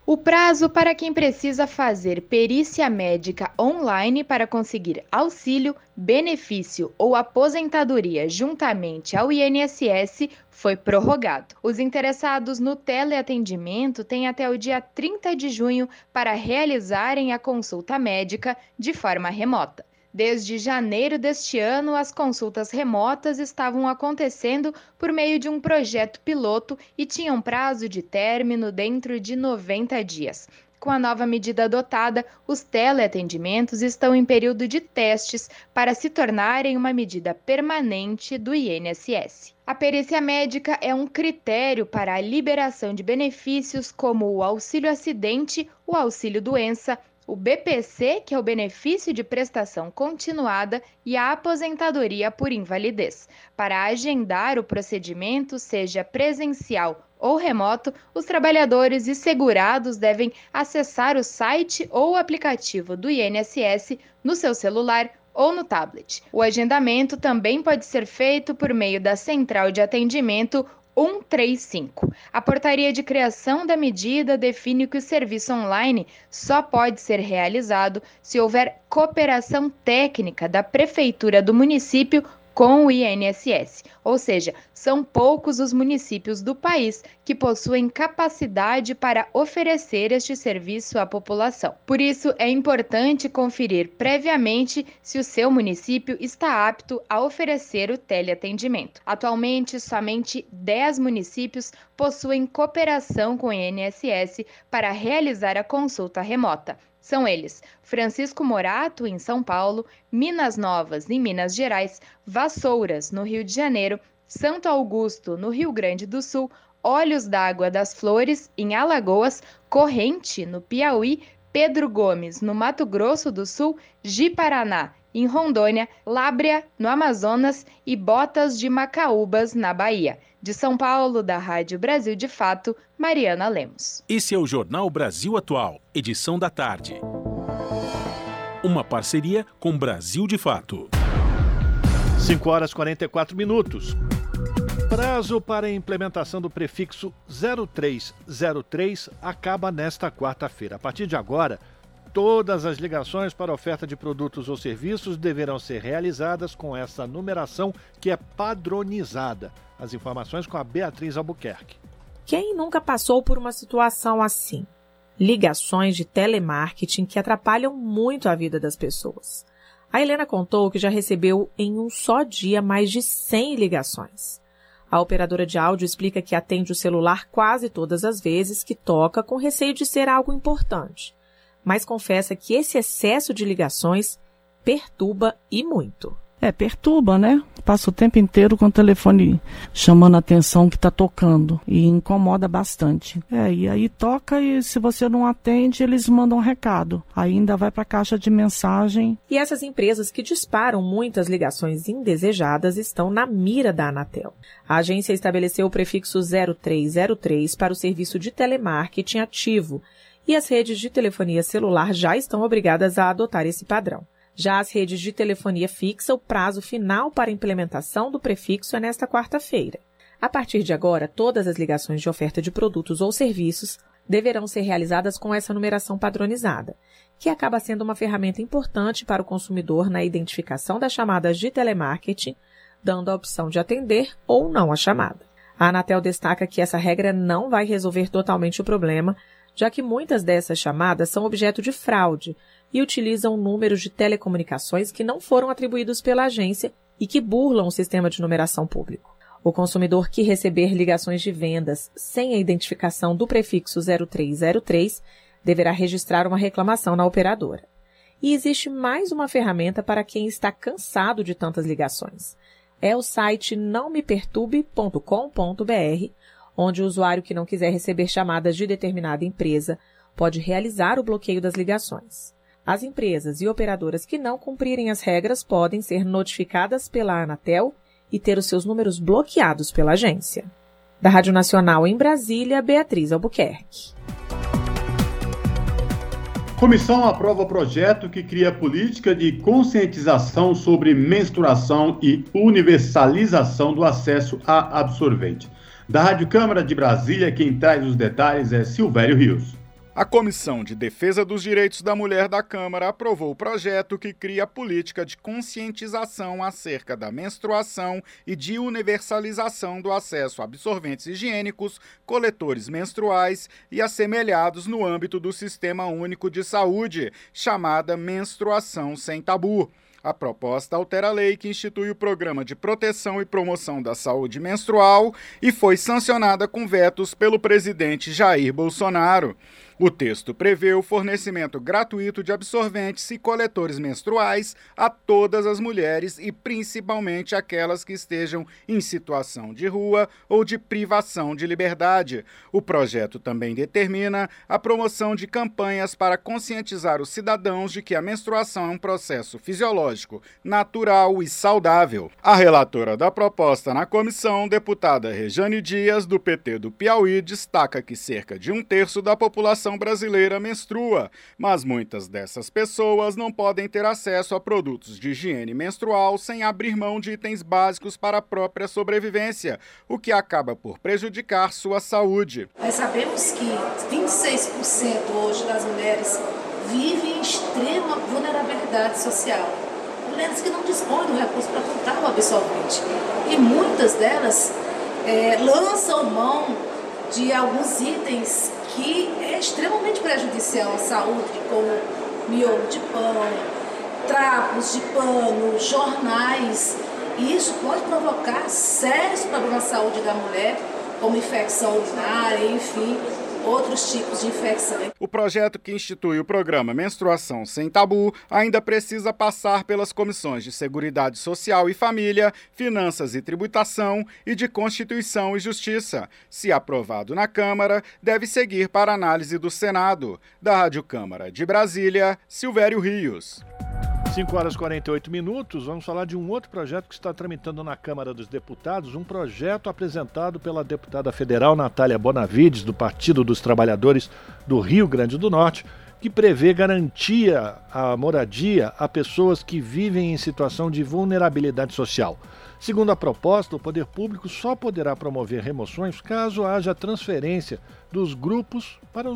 O prazo para quem precisa fazer perícia médica online para conseguir auxílio, benefício ou aposentadoria juntamente ao INSS foi prorrogado. Os interessados no teleatendimento têm até o dia 30 de junho para realizarem a consulta médica de forma remota. Desde janeiro deste ano, as consultas remotas estavam acontecendo por meio de um projeto piloto e tinham prazo de término dentro de 90 dias. Com a nova medida adotada, os teleatendimentos estão em período de testes para se tornarem uma medida permanente do INSS. A perícia médica é um critério para a liberação de benefícios como o auxílio-acidente, o auxílio-doença, o BPC, que é o benefício de prestação continuada, e a aposentadoria por invalidez. Para agendar o procedimento, seja presencial ou remoto, os trabalhadores e segurados devem acessar o site ou o aplicativo do INSS no seu celular ou no tablet. O agendamento também pode ser feito por meio da Central de Atendimento 135. A portaria de criação da medida define que o serviço online só pode ser realizado se houver cooperação técnica da prefeitura do município com o INSS, ou seja, são poucos os municípios do país que possuem capacidade para oferecer este serviço à população. Por isso, é importante conferir previamente se o seu município está apto a oferecer o teleatendimento. Atualmente, somente 10 municípios possuem cooperação com o INSS para realizar a consulta remota. São eles: Francisco Morato, em São Paulo, Minas Novas, em Minas Gerais, Vassouras, no Rio de Janeiro, Santo Augusto, no Rio Grande do Sul, Olhos d'Água das Flores, em Alagoas, Corrente, no Piauí, Pedro Gomes, no Mato Grosso do Sul, Ji-Paraná, em Rondônia, Lábrea, no Amazonas e Botas de Macaúbas, na Bahia. De São Paulo, da Rádio Brasil de Fato, Mariana Lemos. Esse é o Jornal Brasil Atual, edição da tarde. Uma parceria com Brasil de Fato. 5:44. Prazo para a implementação do prefixo 0303 acaba nesta quarta-feira. A partir de agora, todas as ligações para oferta de produtos ou serviços deverão ser realizadas com essa numeração que é padronizada. As informações com a Beatriz Albuquerque. Quem nunca passou por uma situação assim? Ligações de telemarketing que atrapalham muito a vida das pessoas. A Helena contou que já recebeu em um só dia mais de 100 ligações. A operadora de áudio explica que atende o celular quase todas as vezes que toca, com receio de ser algo importante, mas confessa que esse excesso de ligações perturba e muito. Perturba, né? Passa o tempo inteiro com o telefone chamando a atenção que está tocando e incomoda bastante. E aí toca e se você não atende, eles mandam um recado. Aí ainda vai para a caixa de mensagem. E essas empresas que disparam muitas ligações indesejadas estão na mira da Anatel. A agência estabeleceu o prefixo 0303 para o serviço de telemarketing ativo e as redes de telefonia celular já estão obrigadas a adotar esse padrão. Já as redes de telefonia fixa, o prazo final para implementação do prefixo é nesta quarta-feira. A partir de agora, todas as ligações de oferta de produtos ou serviços deverão ser realizadas com essa numeração padronizada, que acaba sendo uma ferramenta importante para o consumidor na identificação das chamadas de telemarketing, dando a opção de atender ou não a chamada. A Anatel destaca que essa regra não vai resolver totalmente o problema, já que muitas dessas chamadas são objeto de fraude e utilizam números de telecomunicações que não foram atribuídos pela agência e que burlam o sistema de numeração público. O consumidor que receber ligações de vendas sem a identificação do prefixo 0303 deverá registrar uma reclamação na operadora. E existe mais uma ferramenta para quem está cansado de tantas ligações. É o site nãomeperturbe.com.br, onde o usuário que não quiser receber chamadas de determinada empresa pode realizar o bloqueio das ligações. As empresas e operadoras que não cumprirem as regras podem ser notificadas pela Anatel e ter os seus números bloqueados pela agência. Da Rádio Nacional em Brasília, Beatriz Albuquerque. Comissão aprova projeto que cria política de conscientização sobre menstruação e universalização do acesso a absorvente. Da Rádio Câmara de Brasília, quem traz os detalhes é Silvério Rios. A Comissão de Defesa dos Direitos da Mulher da Câmara aprovou o projeto que cria a política de conscientização acerca da menstruação e de universalização do acesso a absorventes higiênicos, coletores menstruais e assemelhados no âmbito do Sistema Único de Saúde, chamada Menstruação Sem Tabu. A proposta altera a lei que institui o Programa de Proteção e Promoção da Saúde Menstrual e foi sancionada com vetos pelo presidente Jair Bolsonaro. O texto prevê o fornecimento gratuito de absorventes e coletores menstruais a todas as mulheres e principalmente aquelas que estejam em situação de rua ou de privação de liberdade. O projeto também determina a promoção de campanhas para conscientizar os cidadãos de que a menstruação é um processo fisiológico, natural e saudável. A relatora da proposta na comissão, deputada Rejane Dias, do PT do Piauí, destaca que cerca de 1/3 da população brasileira menstrua, mas muitas dessas pessoas não podem ter acesso a produtos de higiene menstrual sem abrir mão de itens básicos para a própria sobrevivência, o que acaba por prejudicar sua saúde. Nós sabemos que 26% hoje das mulheres vivem em extrema vulnerabilidade social. Mulheres que não dispõem do recurso para comprar o absorvente. E muitas delas lançam mão de alguns itens que é extremamente prejudicial à saúde, como miolo de pão, trapos de pano, jornais, e isso pode provocar sérios problemas à saúde da mulher, como infecção urinária, enfim, outros tipos de infecção. O projeto que institui o programa Menstruação Sem Tabu ainda precisa passar pelas comissões de Seguridade Social e Família, Finanças e Tributação e de Constituição e Justiça. Se aprovado na Câmara, deve seguir para análise do Senado. Da Rádio Câmara de Brasília, Silvério Rios. 5 horas e 48 minutos, vamos falar de um outro projeto que está tramitando na Câmara dos Deputados, um projeto apresentado pela deputada federal Natália Bonavides, do Partido dos Trabalhadores do Rio Grande do Norte, que prevê garantia à moradia a pessoas que vivem em situação de vulnerabilidade social. Segundo a proposta, o poder público só poderá promover remoções caso haja transferência dos grupos para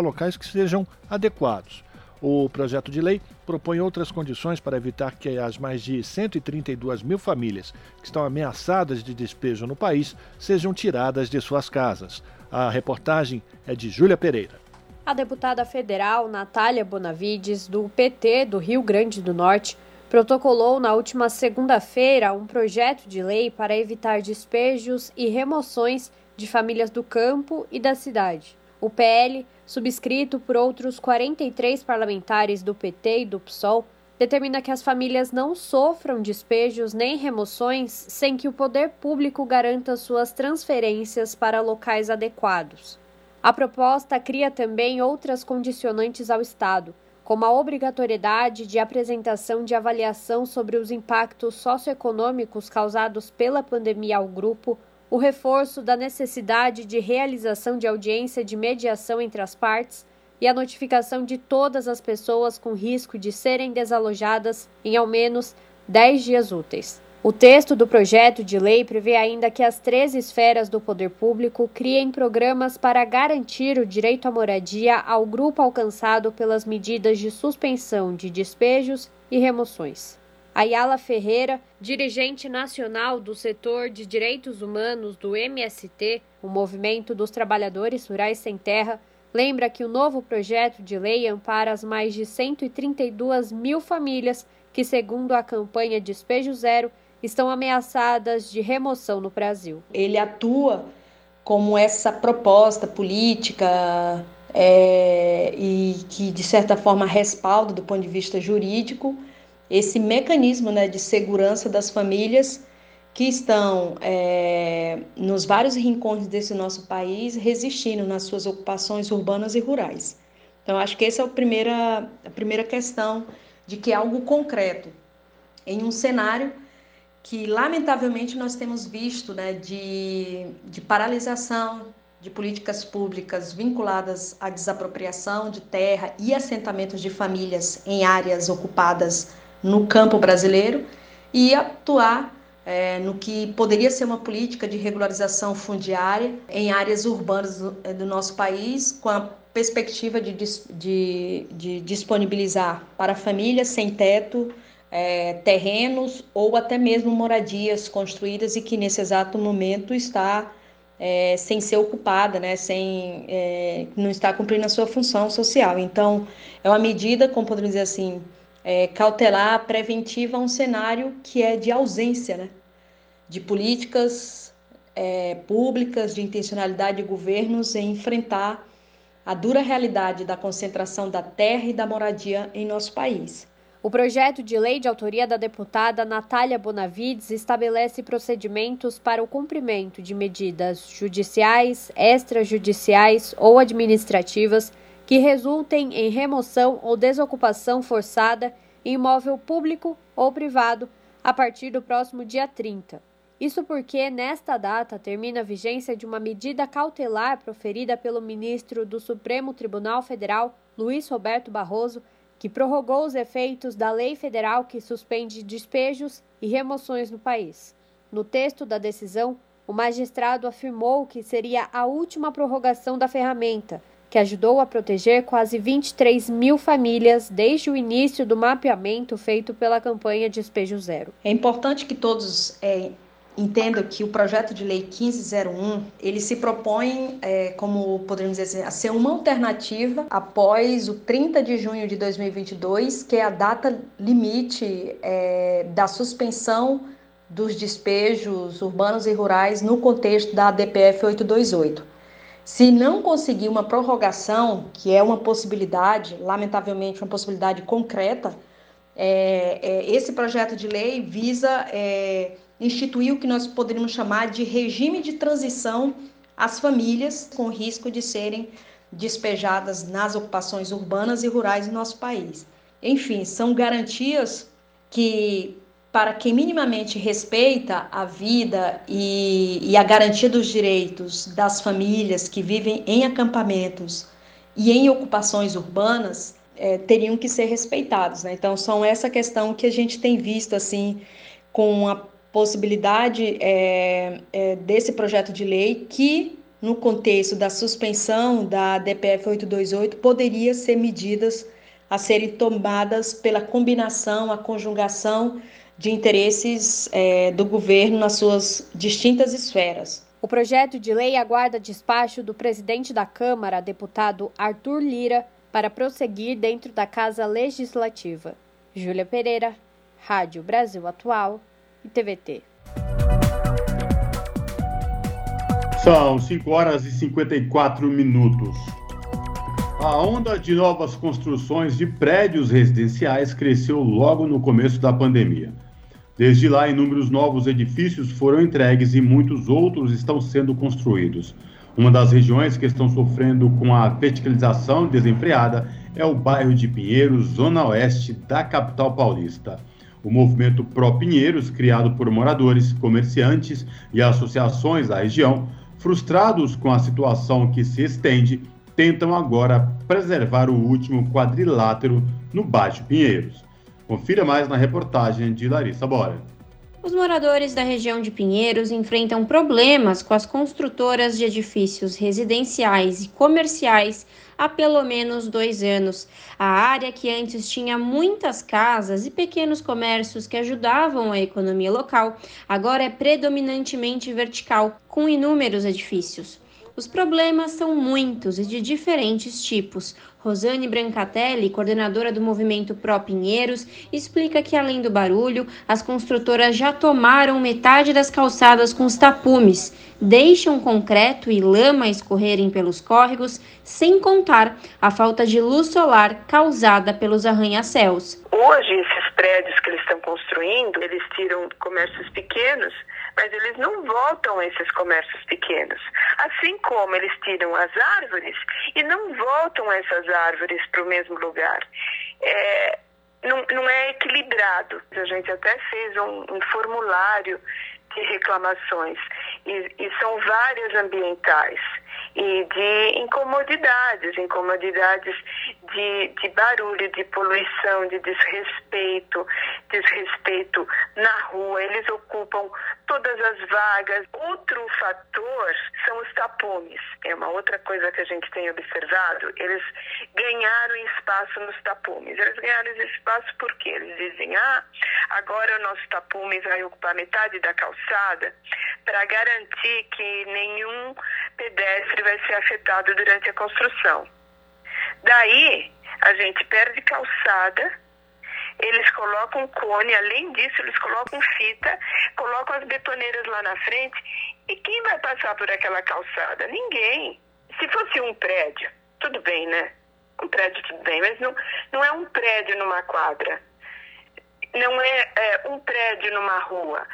locais que sejam adequados. O projeto de lei propõe outras condições para evitar que as mais de 132 mil famílias que estão ameaçadas de despejo no país sejam tiradas de suas casas. A reportagem é de Júlia Pereira. A deputada federal Natália Bonavides, do PT do Rio Grande do Norte, protocolou na última segunda-feira um projeto de lei para evitar despejos e remoções de famílias do campo e da cidade. O PL, subscrito por outros 43 parlamentares do PT e do PSOL, determina que as famílias não sofram despejos nem remoções sem que o poder público garanta suas transferências para locais adequados. A proposta cria também outras condicionantes ao Estado, como a obrigatoriedade de apresentação de avaliação sobre os impactos socioeconômicos causados pela pandemia ao grupo, o reforço da necessidade de realização de audiência de mediação entre as partes e a notificação de todas as pessoas com risco de serem desalojadas em ao menos 10 dias úteis. O texto do projeto de lei prevê ainda que as 3 esferas do poder público criem programas para garantir o direito à moradia ao grupo alcançado pelas medidas de suspensão de despejos e remoções. Ayala Ferreira, dirigente nacional do setor de direitos humanos do MST, o Movimento dos Trabalhadores Rurais Sem Terra, lembra que o novo projeto de lei ampara as mais de 132 mil famílias que, segundo a campanha Despejo Zero, estão ameaçadas de remoção no Brasil. Ele atua como essa proposta política e que, de certa forma, respalda do ponto de vista jurídico esse mecanismo, né, de segurança das famílias que estão nos vários rincões desse nosso país resistindo nas suas ocupações urbanas e rurais. Então, acho que essa é a primeira questão, de que é algo concreto em um cenário que, lamentavelmente, nós temos visto, né, de paralisação de políticas públicas vinculadas à desapropriação de terra e assentamentos de famílias em áreas ocupadas no campo brasileiro, e atuar no que poderia ser uma política de regularização fundiária em áreas urbanas do nosso país, com a perspectiva de disponibilizar para famílias sem teto terrenos ou até mesmo moradias construídas e que nesse exato momento está sem ser ocupada, né, não está cumprindo a sua função social. Então, é uma medida, como podemos dizer assim, cautelar, preventiva a um cenário que é de ausência, né, de políticas públicas, de intencionalidade de governos em enfrentar a dura realidade da concentração da terra e da moradia em nosso país. O projeto de lei de autoria da deputada Natália Bonavides estabelece procedimentos para o cumprimento de medidas judiciais, extrajudiciais ou administrativas que resultem em remoção ou desocupação forçada em imóvel público ou privado a partir do próximo dia 30. Isso porque, nesta data, termina a vigência de uma medida cautelar proferida pelo ministro do Supremo Tribunal Federal, Luiz Roberto Barroso, que prorrogou os efeitos da lei federal que suspende despejos e remoções no país. No texto da decisão, o magistrado afirmou que seria a última prorrogação da ferramenta, que ajudou a proteger quase 23 mil famílias desde o início do mapeamento feito pela campanha Despejo Zero. É importante que todos entendo que o projeto de lei 1501, ele se propõe, como poderíamos dizer assim, a ser uma alternativa após o 30 de junho de 2022, que é a data limite da suspensão dos despejos urbanos e rurais no contexto da ADPF 828. Se não conseguir uma prorrogação, que é uma possibilidade, lamentavelmente uma possibilidade concreta, esse projeto de lei visa instituir o que nós poderíamos chamar de regime de transição às famílias com risco de serem despejadas nas ocupações urbanas e rurais do nosso país. Enfim, são garantias que, para quem minimamente respeita a vida e a garantia dos direitos das famílias que vivem em acampamentos e em ocupações urbanas, teriam que ser respeitados, né? Então, são essa questão que a gente tem visto, assim, com a possibilidade desse projeto de lei que, no contexto da suspensão da DPF 828, poderia ser medidas a serem tomadas pela combinação, a conjugação de interesses do governo nas suas distintas esferas. O projeto de lei aguarda despacho do presidente da Câmara, deputado Arthur Lira, para prosseguir dentro da Casa Legislativa. Júlia Pereira, Rádio Brasil Atual e TVT. São 5 horas e 54 minutos. A onda de novas construções de prédios residenciais cresceu logo no começo da pandemia. Desde lá, inúmeros novos edifícios foram entregues e muitos outros estão sendo construídos. Uma das regiões que estão sofrendo com a verticalização desenfreada é o bairro de Pinheiros, zona oeste da capital paulista. O movimento Pro Pinheiros, criado por moradores, comerciantes e associações da região, frustrados com a situação que se estende, tentam agora preservar o último quadrilátero no Baixo Pinheiros. Confira mais na reportagem de Larissa Bora. Os moradores da região de Pinheiros enfrentam problemas com as construtoras de edifícios residenciais e comerciais há pelo menos 2 anos. A área que antes tinha muitas casas e pequenos comércios que ajudavam a economia local, agora é predominantemente vertical, com inúmeros edifícios. Os problemas são muitos e de diferentes tipos. Rosane Brancatelli, coordenadora do movimento Pro Pinheiros, explica que, além do barulho, as construtoras já tomaram metade das calçadas com os tapumes, deixam concreto e lama escorrerem pelos córregos, sem contar a falta de luz solar causada pelos arranha-céus. Hoje, esses prédios que eles estão construindo, eles tiram comércios pequenos, mas eles não voltam a esses comércios pequenos. Assim como eles tiram as árvores e não voltam essas árvores para o mesmo lugar. Não é equilibrado. A gente até fez um formulário de reclamações, e são várias ambientais, e de incomodidades de barulho, de poluição, de desrespeito na rua. Eles ocupam todas as vagas. Outro fator são os tapumes. É uma outra coisa que a gente tem observado. Eles ganharam espaço nos tapumes. Eles ganharam espaço porque eles dizem, agora o nosso tapume vai ocupar metade da calçada para garantir que nenhum pedestre vai ser afetado durante a construção. Daí, a gente perde calçada, eles colocam cone, além disso, eles colocam fita, colocam as betoneiras lá na frente. E quem vai passar por aquela calçada? Ninguém. Se fosse um prédio, tudo bem, né? Um prédio, tudo bem, mas não é um prédio numa quadra. Não é um prédio numa rua.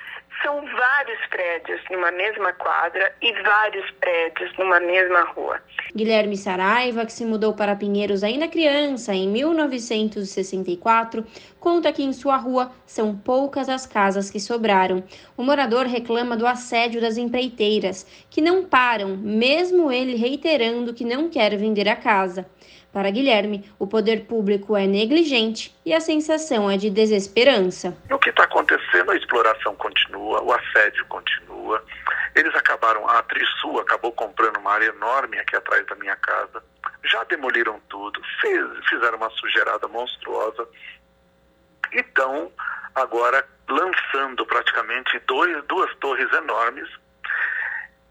São vários prédios numa mesma quadra e vários prédios numa mesma rua. Guilherme Saraiva, que se mudou para Pinheiros ainda criança, em 1964, conta que em sua rua são poucas as casas que sobraram. O morador reclama do assédio das empreiteiras, que não param, mesmo ele reiterando que não quer vender a casa. Para Guilherme, o poder público é negligente e a sensação é de desesperança. O que está acontecendo? A exploração continua, o assédio continua. Eles acabaram, a Trisul acabou comprando uma área enorme aqui atrás da minha casa. Já demoliram tudo, fizeram uma sujeirada monstruosa. E estão agora lançando praticamente duas torres enormes.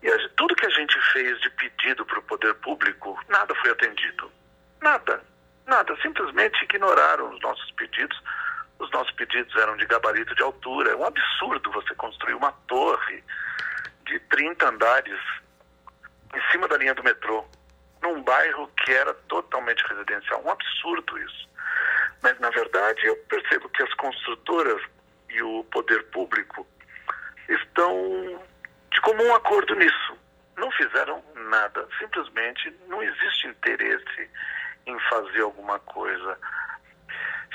E tudo que a gente fez de pedido para o poder público, nada foi atendido. Nada. Simplesmente ignoraram os nossos pedidos. Os nossos pedidos eram de gabarito de altura. É um absurdo você construir uma torre de 30 andares em cima da linha do metrô, num bairro que era totalmente residencial. Um absurdo isso. Mas, na verdade, eu percebo que as construtoras e o poder público estão de comum acordo nisso. Não fizeram nada. Simplesmente não existe interesse em fazer alguma coisa.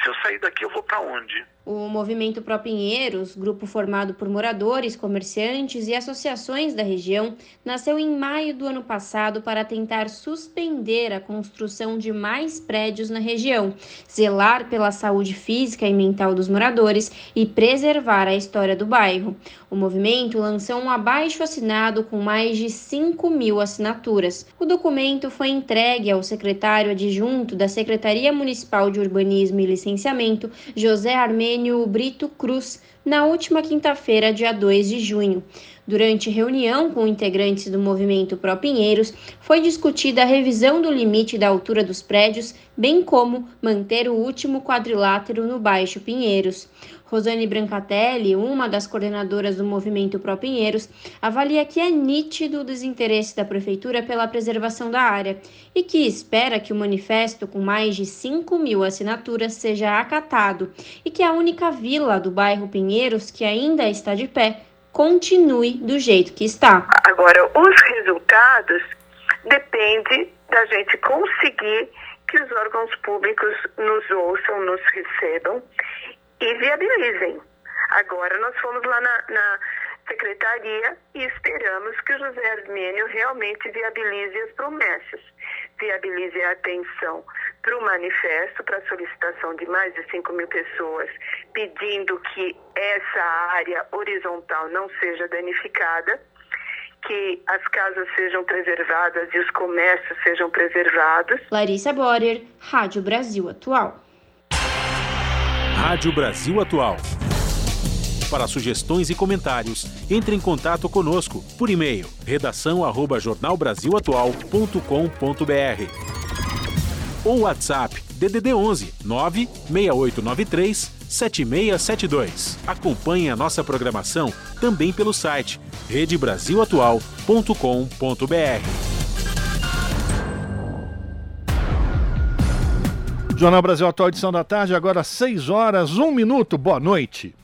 Se eu sair daqui, eu vou para onde? O movimento Pró Pinheiros, grupo formado por moradores, comerciantes e associações da região, nasceu em maio do ano passado para tentar suspender a construção de mais prédios na região, zelar pela saúde física e mental dos moradores e preservar a história do bairro. O movimento lançou um abaixo-assinado com mais de 5 mil assinaturas. O documento foi entregue ao secretário adjunto da Secretaria Municipal de Urbanismo e Licenciamento, José Armênio Brito Cruz, na última quinta-feira, dia 2 de junho. Durante reunião com integrantes do movimento Pró Pinheiros, foi discutida a revisão do limite da altura dos prédios, bem como manter o último quadrilátero no Baixo Pinheiros. Rosane Brancatelli, uma das coordenadoras do movimento Pró Pinheiros, avalia que é nítido o desinteresse da Prefeitura pela preservação da área e que espera que o manifesto com mais de 5 mil assinaturas seja acatado e que a única vila do bairro Pinheiros que ainda está de pé continue do jeito que está. Agora, os resultados dependem da gente conseguir que os órgãos públicos nos ouçam, nos recebam e viabilizem. Agora, nós fomos lá na secretaria e esperamos que o José Armênio realmente viabilize as promessas, viabilize a atenção para o manifesto, para a solicitação de mais de 5 mil pessoas, pedindo que essa área horizontal não seja danificada, que as casas sejam preservadas e os comércios sejam preservados. Larissa Borer, Rádio Brasil Atual. Rádio Brasil Atual. Para sugestões e comentários, entre em contato conosco por e-mail redação@jornalbrasilatual.com.br ou WhatsApp DDD 11 96893 7672. Acompanhe a nossa programação também pelo site redebrasilatual.com.br. Jornal Brasil Atual, edição da tarde, agora 6 horas, 1 minuto. Boa noite.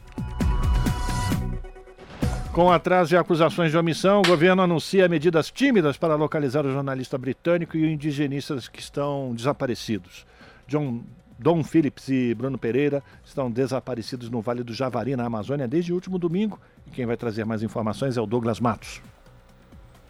Com atraso e acusações de omissão, o governo anuncia medidas tímidas para localizar o jornalista britânico e os indigenistas que estão desaparecidos. Dom Phillips e Bruno Pereira estão desaparecidos no Vale do Javari, na Amazônia, desde o último domingo. E quem vai trazer mais informações é o Douglas Matos.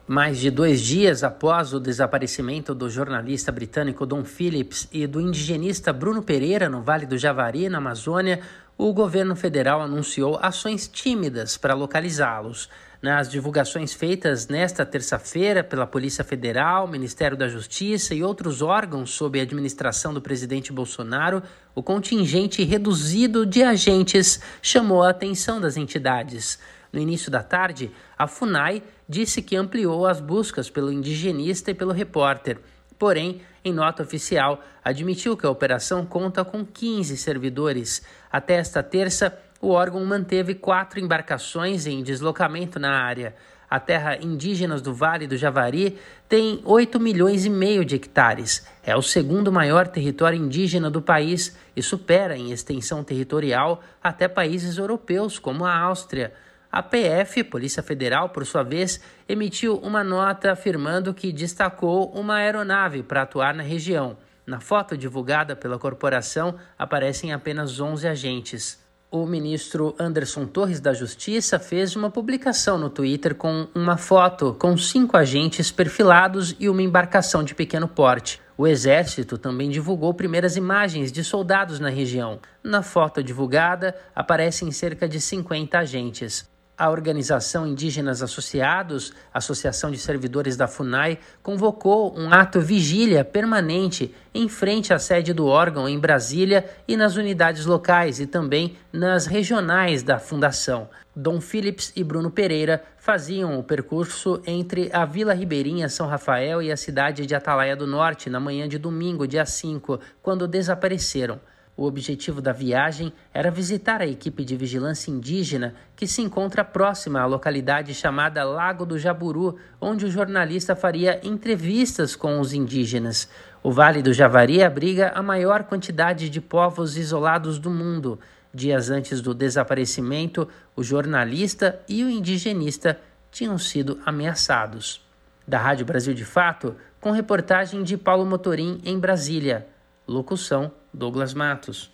Mais de 2 dias após o desaparecimento do jornalista britânico Dom Phillips e do indigenista Bruno Pereira no Vale do Javari, na Amazônia, o governo federal anunciou ações tímidas para localizá-los. Nas divulgações feitas nesta terça-feira pela Polícia Federal, Ministério da Justiça e outros órgãos sob a administração do presidente Bolsonaro, o contingente reduzido de agentes chamou a atenção das entidades. No início da tarde, a FUNAI disse que ampliou as buscas pelo indigenista e pelo repórter. Porém, em nota oficial, admitiu que a operação conta com 15 servidores. Até esta terça, o órgão manteve 4 embarcações em deslocamento na área. A terra indígenas do Vale do Javari tem 8,5 milhões de hectares. É o segundo maior território indígena do país e supera em extensão territorial até países europeus como a Áustria. A PF, Polícia Federal, por sua vez, emitiu uma nota afirmando que destacou uma aeronave para atuar na região. Na foto divulgada pela corporação, aparecem apenas 11 agentes. O ministro Anderson Torres da Justiça fez uma publicação no Twitter com uma foto com 5 agentes perfilados e uma embarcação de pequeno porte. O Exército também divulgou primeiras imagens de soldados na região. Na foto divulgada, aparecem cerca de 50 agentes. A Organização Indígenas Associados, Associação de Servidores da FUNAI, convocou um ato vigília permanente em frente à sede do órgão em Brasília e nas unidades locais e também nas regionais da Fundação. Dom Phillips e Bruno Pereira faziam o percurso entre a Vila Ribeirinha São Rafael e a cidade de Atalaia do Norte na manhã de domingo, dia 5, quando desapareceram. O objetivo da viagem era visitar a equipe de vigilância indígena que se encontra próxima à localidade chamada Lago do Jaburu, onde o jornalista faria entrevistas com os indígenas. O Vale do Javari abriga a maior quantidade de povos isolados do mundo. Dias antes do desaparecimento, o jornalista e o indigenista tinham sido ameaçados. Da Rádio Brasil de Fato, com reportagem de Paulo Motorim em Brasília. Locução: Douglas Matos.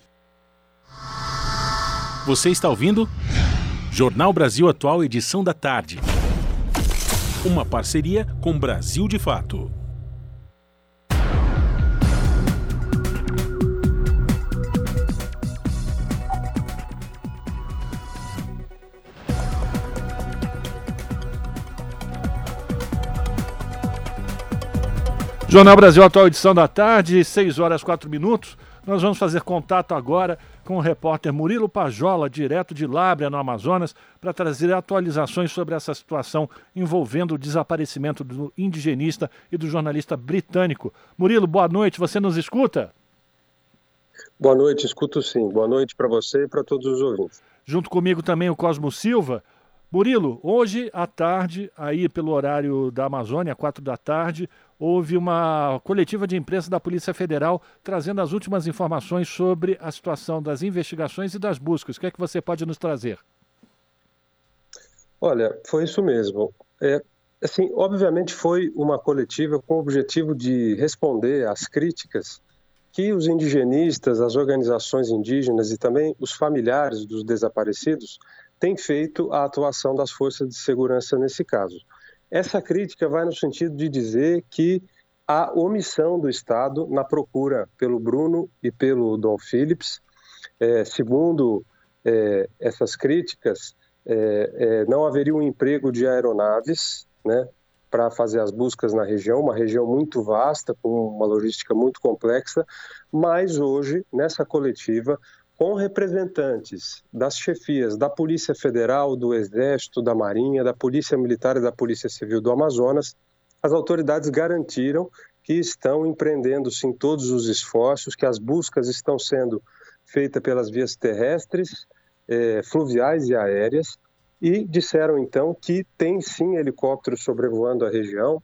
Você está ouvindo Jornal Brasil Atual, edição da tarde. Uma parceria com Brasil de Fato. Jornal Brasil Atual, edição da tarde, 6h04. Nós vamos fazer contato agora com o repórter Murilo Pajola, direto de Lábrea, no Amazonas, para trazer atualizações sobre essa situação envolvendo o desaparecimento do indigenista e do jornalista britânico. Murilo, boa noite, você nos escuta? Boa noite, escuto sim. Boa noite para você e para todos os ouvintes. Junto comigo também o Cosmo Silva. Murilo, hoje à tarde, aí pelo horário da Amazônia, 16h, houve uma coletiva de imprensa da Polícia Federal trazendo as últimas informações sobre a situação das investigações e das buscas. O que é que você pode nos trazer? Olha, foi isso mesmo. Obviamente foi uma coletiva com o objetivo de responder às críticas que os indigenistas, as organizações indígenas e também os familiares dos desaparecidos têm feito à atuação das forças de segurança nesse caso. Essa crítica vai no sentido de dizer que a omissão do Estado na procura pelo Bruno e pelo Dom Phillips, segundo essas críticas, não haveria um emprego de aeronaves, né, para fazer as buscas na região, uma região muito vasta, com uma logística muito complexa, mas hoje, nessa coletiva, com representantes das chefias da Polícia Federal, do Exército, da Marinha, da Polícia Militar e da Polícia Civil do Amazonas, as autoridades garantiram que estão empreendendo, sim, todos os esforços, que as buscas estão sendo feitas pelas vias terrestres, fluviais e aéreas, e disseram, então, que tem, sim, helicópteros sobrevoando a região.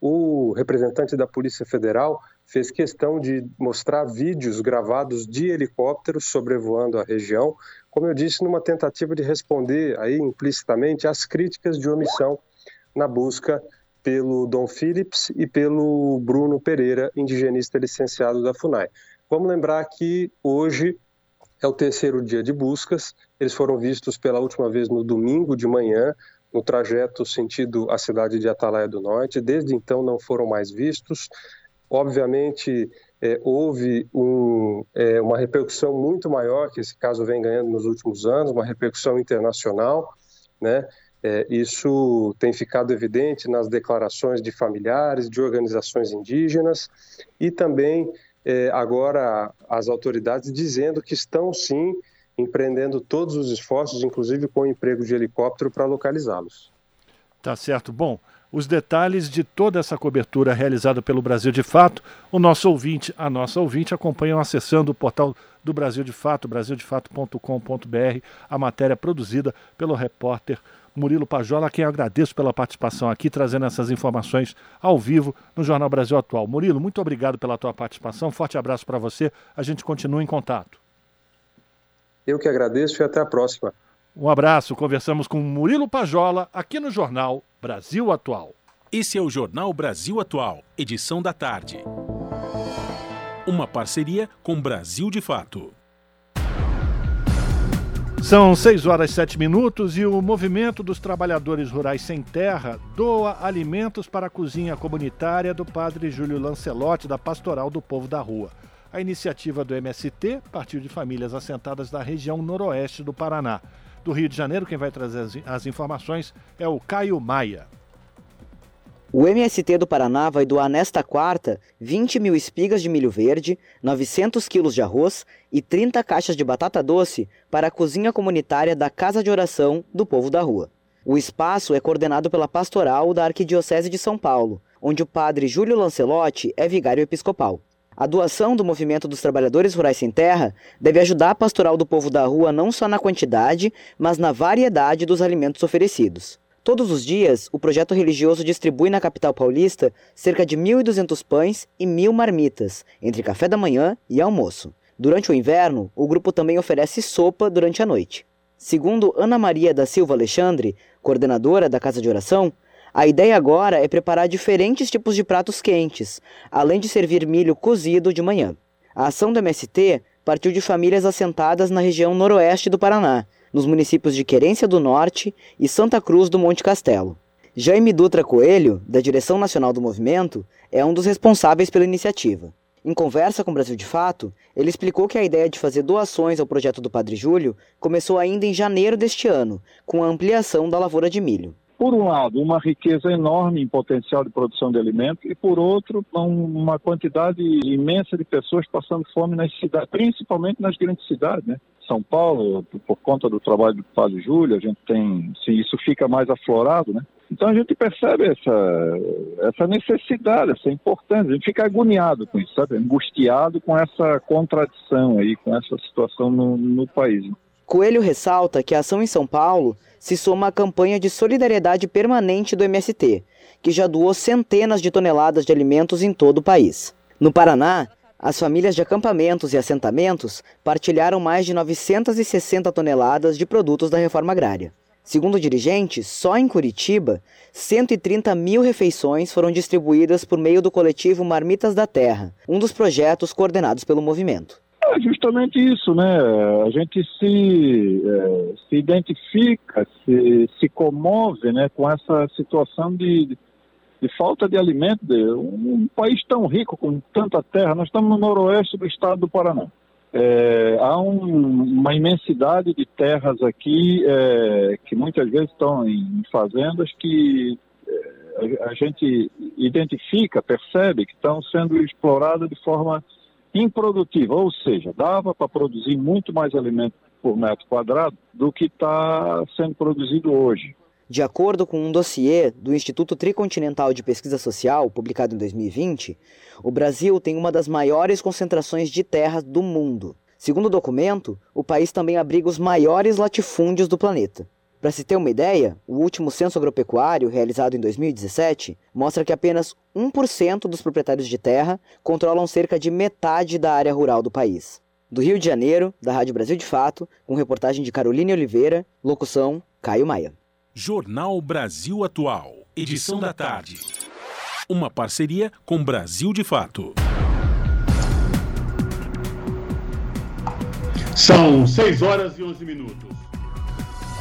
O representante da Polícia Federal fez questão de mostrar vídeos gravados de helicópteros sobrevoando a região, como eu disse, numa tentativa de responder aí implicitamente às críticas de omissão na busca pelo Dom Phillips e pelo Bruno Pereira, indigenista licenciado da FUNAI. Vamos lembrar que hoje é o terceiro dia de buscas, eles foram vistos pela última vez no domingo de manhã, no trajeto sentido à cidade de Atalaia do Norte, desde então não foram mais vistos. Obviamente, houve uma repercussão muito maior que esse caso vem ganhando nos últimos anos, uma repercussão internacional, né? Isso tem ficado evidente nas declarações de familiares, de organizações indígenas e também agora as autoridades dizendo que estão, sim, empreendendo todos os esforços, inclusive com o emprego de helicóptero, para localizá-los. Tá certo. Bom, os detalhes de toda essa cobertura realizada pelo Brasil de Fato, o nosso ouvinte, a nossa ouvinte, acompanham acessando o portal do Brasil de Fato, brasildefato.com.br, a matéria produzida pelo repórter Murilo Pajola, a quem eu agradeço pela participação aqui, trazendo essas informações ao vivo no Jornal Brasil Atual. Murilo, muito obrigado pela tua participação, forte abraço para você, a gente continua em contato. Eu que agradeço e até a próxima. Um abraço, conversamos com Murilo Pajola, aqui no Jornal Brasil Atual. Esse é o Jornal Brasil Atual, edição da tarde. Uma parceria com Brasil de Fato. São 6h07 e o movimento dos trabalhadores rurais sem terra doa alimentos para a cozinha comunitária do padre Júlio Lancelotti, da Pastoral do Povo da Rua. A iniciativa do MST partiu de famílias assentadas da região noroeste do Paraná. Do Rio de Janeiro, quem vai trazer as informações é o Caio Maia. O MST do Paraná vai doar nesta quarta 20 mil espigas de milho verde, 900 quilos de arroz e 30 caixas de batata doce para a cozinha comunitária da Casa de Oração do Povo da Rua. O espaço é coordenado pela Pastoral da Arquidiocese de São Paulo, onde o padre Júlio Lancelotti é vigário episcopal. A doação do Movimento dos Trabalhadores Rurais Sem Terra deve ajudar a Pastoral do Povo da Rua não só na quantidade, mas na variedade dos alimentos oferecidos. Todos os dias, o projeto religioso distribui na capital paulista cerca de 1.200 pães e 1.000 marmitas, entre café da manhã e almoço. Durante o inverno, o grupo também oferece sopa durante a noite. Segundo Ana Maria da Silva Alexandre, coordenadora da Casa de Oração, a ideia agora é preparar diferentes tipos de pratos quentes, além de servir milho cozido de manhã. A ação do MST partiu de famílias assentadas na região noroeste do Paraná, nos municípios de Querência do Norte e Santa Cruz do Monte Castelo. Jaime Dutra Coelho, da Direção Nacional do Movimento, é um dos responsáveis pela iniciativa. Em conversa com o Brasil de Fato, ele explicou que a ideia de fazer doações ao projeto do Padre Júlio começou ainda em janeiro deste ano, com a ampliação da lavoura de milho. Por um lado, uma riqueza enorme em potencial de produção de alimentos e, por outro, uma quantidade imensa de pessoas passando fome nas cidades, principalmente nas grandes cidades, né? São Paulo, por conta do trabalho do Padre Júlio, a gente tem, isso fica mais aflorado, né? Então a gente percebe essa necessidade, essa importância, a gente fica agoniado com isso, sabe? Angustiado com essa contradição aí, com essa situação no país. Coelho ressalta que a ação em São Paulo se soma à campanha de solidariedade permanente do MST, que já doou centenas de toneladas de alimentos em todo o país. No Paraná, as famílias de acampamentos e assentamentos partilharam mais de 960 toneladas de produtos da reforma agrária. Segundo o dirigente, só em Curitiba, 130 mil refeições foram distribuídas por meio do coletivo Marmitas da Terra, um dos projetos coordenados pelo movimento. É justamente isso, né? A gente se identifica, se comove, né, com essa situação de falta de alimento. Um país tão rico, com tanta terra, nós estamos no noroeste do estado do Paraná. Há uma imensidade de terras aqui que muitas vezes estão em fazendas que a gente identifica, percebe que estão sendo exploradas de forma improdutiva, ou seja, dava para produzir muito mais alimento por metro quadrado do que está sendo produzido hoje. De acordo com um dossiê do Instituto Tricontinental de Pesquisa Social, publicado em 2020, o Brasil tem uma das maiores concentrações de terra do mundo. Segundo o documento, o país também abriga os maiores latifúndios do planeta. Para se ter uma ideia, o último censo agropecuário, realizado em 2017, mostra que apenas 1% dos proprietários de terra controlam cerca de metade da área rural do país. Do Rio de Janeiro, da Rádio Brasil de Fato, com reportagem de Caroline Oliveira, locução Caio Maia. Jornal Brasil Atual, edição da tarde. Uma parceria com Brasil de Fato. São 6 horas e 11 minutos.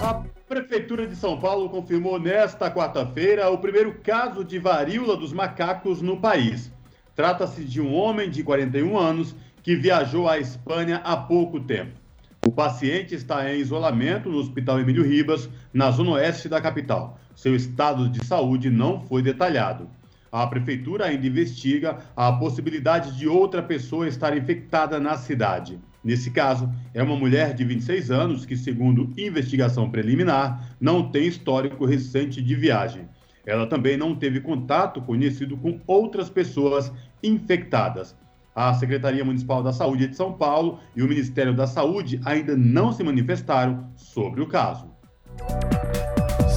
A Prefeitura de São Paulo confirmou nesta quarta-feira o primeiro caso de varíola dos macacos no país. Trata-se de um homem de 41 anos que viajou à Espanha há pouco tempo. O paciente está em isolamento no Hospital Emílio Ribas, na zona oeste da capital. Seu estado de saúde não foi detalhado. A prefeitura ainda investiga a possibilidade de outra pessoa estar infectada na cidade. Nesse caso, é uma mulher de 26 anos que, segundo investigação preliminar, não tem histórico recente de viagem. Ela também não teve contato conhecido com outras pessoas infectadas. A Secretaria Municipal da Saúde de São Paulo e o Ministério da Saúde ainda não se manifestaram sobre o caso.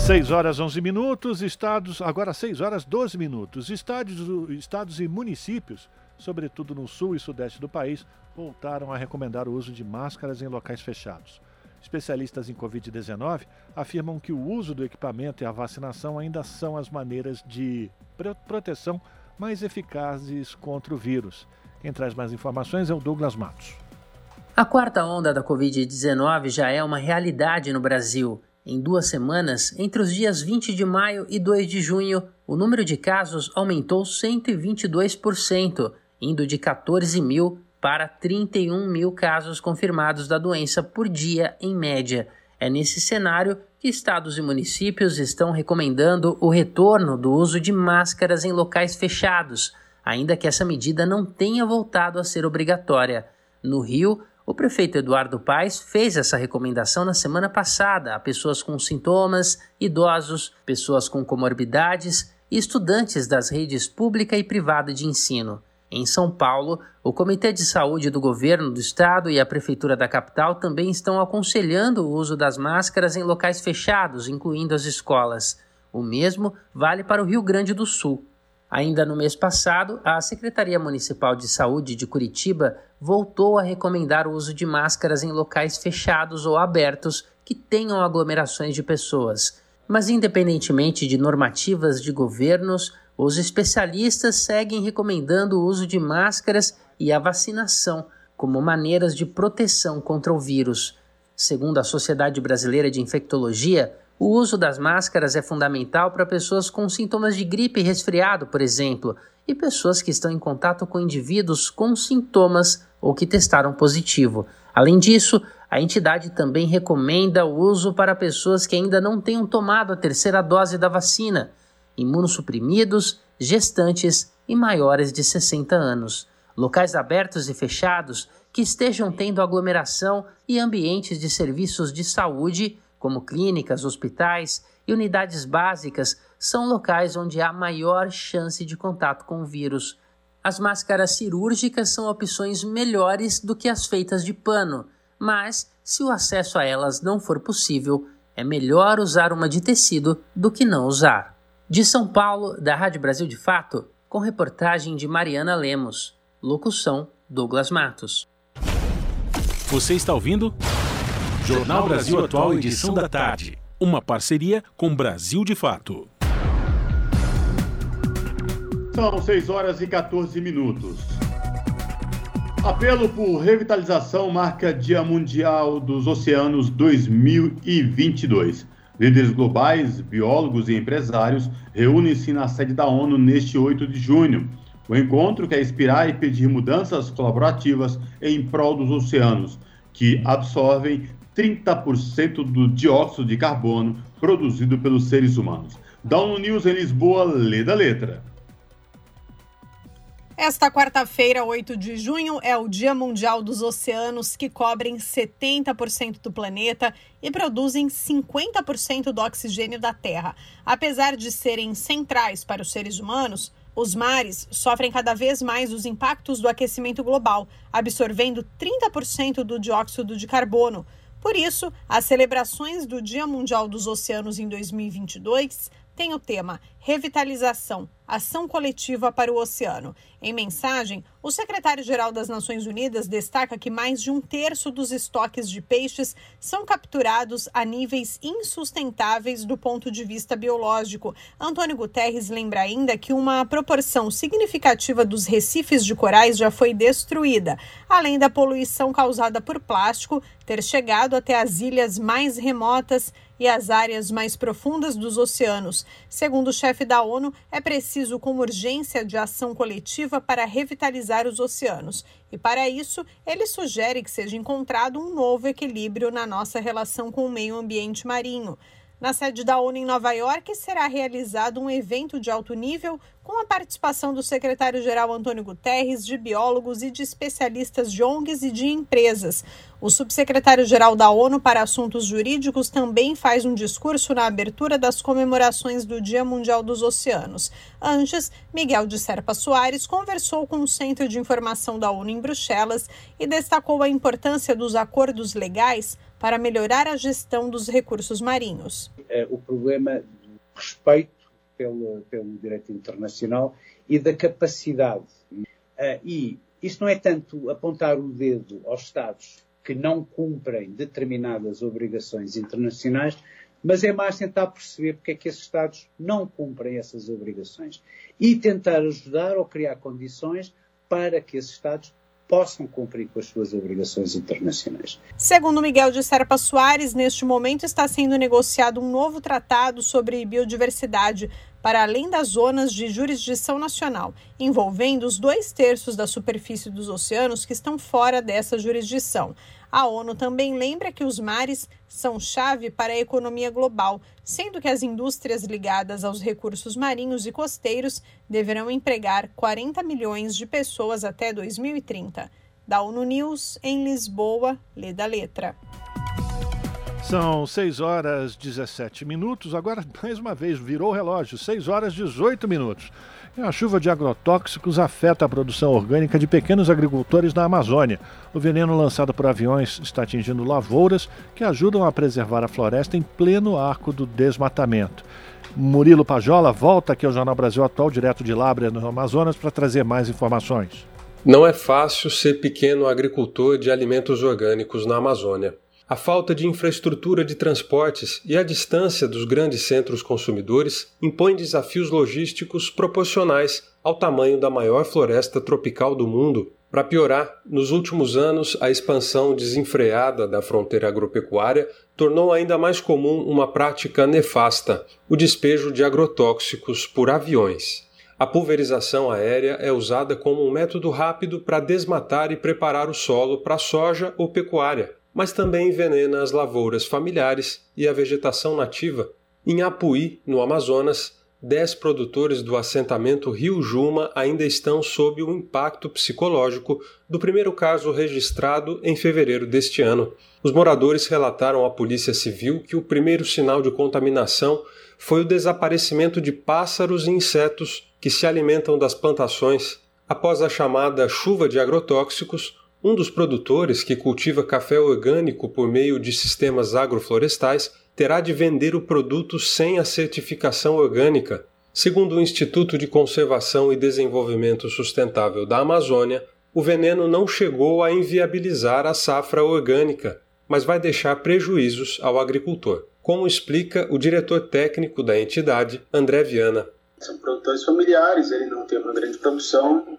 6 horas 11 minutos, estados, agora 6 horas 12 minutos. Estados e municípios, sobretudo no sul e sudeste do país, voltaram a recomendar o uso de máscaras em locais fechados. Especialistas em Covid-19 afirmam que o uso do equipamento e a vacinação ainda são as maneiras de proteção mais eficazes contra o vírus. Quem traz mais informações é o Douglas Matos. A quarta onda da Covid-19 já é uma realidade no Brasil. Em 2 semanas, entre os dias 20 de maio e 2 de junho, o número de casos aumentou 122%, indo de 14 mil para 31 mil casos confirmados da doença por dia, em média. É nesse cenário que estados e municípios estão recomendando o retorno do uso de máscaras em locais fechados, ainda que essa medida não tenha voltado a ser obrigatória. No Rio, o prefeito Eduardo Paes fez essa recomendação na semana passada a pessoas com sintomas, idosos, pessoas com comorbidades e estudantes das redes pública e privada de ensino. Em São Paulo, o Comitê de Saúde do Governo do Estado e a Prefeitura da Capital também estão aconselhando o uso das máscaras em locais fechados, incluindo as escolas. O mesmo vale para o Rio Grande do Sul. Ainda no mês passado, a Secretaria Municipal de Saúde de Curitiba voltou a recomendar o uso de máscaras em locais fechados ou abertos que tenham aglomerações de pessoas. Mas, independentemente de normativas de governos, os especialistas seguem recomendando o uso de máscaras e a vacinação, como maneiras de proteção contra o vírus. Segundo a Sociedade Brasileira de Infectologia, o uso das máscaras é fundamental para pessoas com sintomas de gripe e resfriado, por exemplo, e pessoas que estão em contato com indivíduos com sintomas ou que testaram positivo. Além disso, a entidade também recomenda o uso para pessoas que ainda não tenham tomado a terceira dose da vacina, imunossuprimidos, gestantes e maiores de 60 anos. Locais abertos e fechados que estejam tendo aglomeração e ambientes de serviços de saúde, como clínicas, hospitais e unidades básicas, são locais onde há maior chance de contato com o vírus. As máscaras cirúrgicas são opções melhores do que as feitas de pano, mas se o acesso a elas não for possível, é melhor usar uma de tecido do que não usar. De São Paulo, da Rádio Brasil de Fato, com reportagem de Mariana Lemos. Locução, Douglas Matos. Você está ouvindo? Jornal Brasil Atual, edição da tarde. Uma parceria com Brasil de Fato. São 6 horas e 14 minutos. Apelo por revitalização marca Dia Mundial dos Oceanos 2022. Líderes globais, biólogos e empresários reúnem-se na sede da ONU neste 8 de junho. O encontro quer inspirar e pedir mudanças colaborativas em prol dos oceanos, que absorvem 30% do dióxido de carbono produzido pelos seres humanos. Da ONU News em Lisboa, lê da letra. Esta quarta-feira, 8 de junho, é o Dia Mundial dos Oceanos, que cobrem 70% do planeta e produzem 50% do oxigênio da Terra. Apesar de serem centrais para os seres humanos, os mares sofrem cada vez mais os impactos do aquecimento global, absorvendo 30% do dióxido de carbono. Por isso, as celebrações do Dia Mundial dos Oceanos em 2022 tem o tema Revitalização, Ação Coletiva para o Oceano. Em mensagem, o secretário-geral das Nações Unidas destaca que mais de 1/3 dos estoques de peixes são capturados a níveis insustentáveis do ponto de vista biológico. Antônio Guterres lembra ainda que uma proporção significativa dos recifes de corais já foi destruída, além da poluição causada por plástico ter chegado até as ilhas mais remotas e as áreas mais profundas dos oceanos. Segundo o chefe da ONU, é preciso com urgência de ação coletiva para revitalizar os oceanos. E para isso, ele sugere que seja encontrado um novo equilíbrio na nossa relação com o meio ambiente marinho. Na sede da ONU em Nova York, será realizado um evento de alto nível com a participação do secretário-geral Antônio Guterres, de biólogos e de especialistas de ONGs e de empresas. O subsecretário-geral da ONU para Assuntos Jurídicos também faz um discurso na abertura das comemorações do Dia Mundial dos Oceanos. Antes, Miguel de Serpa Soares conversou com o Centro de Informação da ONU em Bruxelas e destacou a importância dos acordos legais para melhorar a gestão dos recursos marinhos. O problema do respeito pelo direito internacional e da capacidade. E isso não é tanto apontar o dedo aos Estados que não cumprem determinadas obrigações internacionais, mas é mais tentar perceber porque é que esses Estados não cumprem essas obrigações e tentar ajudar ou criar condições para que esses Estados possam cumprir com as suas obrigações internacionais. Segundo Miguel de Serpa Soares, neste momento está sendo negociado um novo tratado sobre biodiversidade para além das zonas de jurisdição nacional, envolvendo os 2/3 da superfície dos oceanos que estão fora dessa jurisdição. A ONU também lembra que os mares são chave para a economia global, sendo que as indústrias ligadas aos recursos marinhos e costeiros deverão empregar 40 milhões de pessoas até 2030. Da ONU News, em Lisboa, lê da letra. São 6 horas e 17 minutos, agora mais uma vez virou o relógio, 6 horas e 18 minutos. A chuva de agrotóxicos afeta a produção orgânica de pequenos agricultores na Amazônia. O veneno lançado por aviões está atingindo lavouras que ajudam a preservar a floresta em pleno arco do desmatamento. Murilo Pajola volta aqui ao Jornal Brasil Atual, direto de Lábrea, no Amazonas, para trazer mais informações. Não é fácil ser pequeno agricultor de alimentos orgânicos na Amazônia. a falta de infraestrutura de transportes e a distância dos grandes centros consumidores impõem desafios logísticos proporcionais ao tamanho da maior floresta tropical do mundo. Para piorar, nos últimos anos, a expansão desenfreada da fronteira agropecuária tornou ainda mais comum uma prática nefasta, o despejo de agrotóxicos por aviões. A pulverização aérea é usada como um método rápido para desmatar e preparar o solo para soja ou pecuária, mas também envenena as lavouras familiares e a vegetação nativa. Em Apuí, no Amazonas, 10 produtores do assentamento Rio Juma ainda estão sob o impacto psicológico do primeiro caso registrado em fevereiro deste ano. Os moradores relataram à Polícia Civil que o primeiro sinal de contaminação foi o desaparecimento de pássaros e insetos que se alimentam das plantações. Após a chamada chuva de agrotóxicos, um dos produtores, que cultiva café orgânico por meio de sistemas agroflorestais, terá de vender o produto sem a certificação orgânica. Segundo o Instituto de Conservação e Desenvolvimento Sustentável da Amazônia, o veneno não chegou a inviabilizar a safra orgânica, mas vai deixar prejuízos ao agricultor, como explica o diretor técnico da entidade, André Viana. São produtores familiares, ele não tem uma grande produção.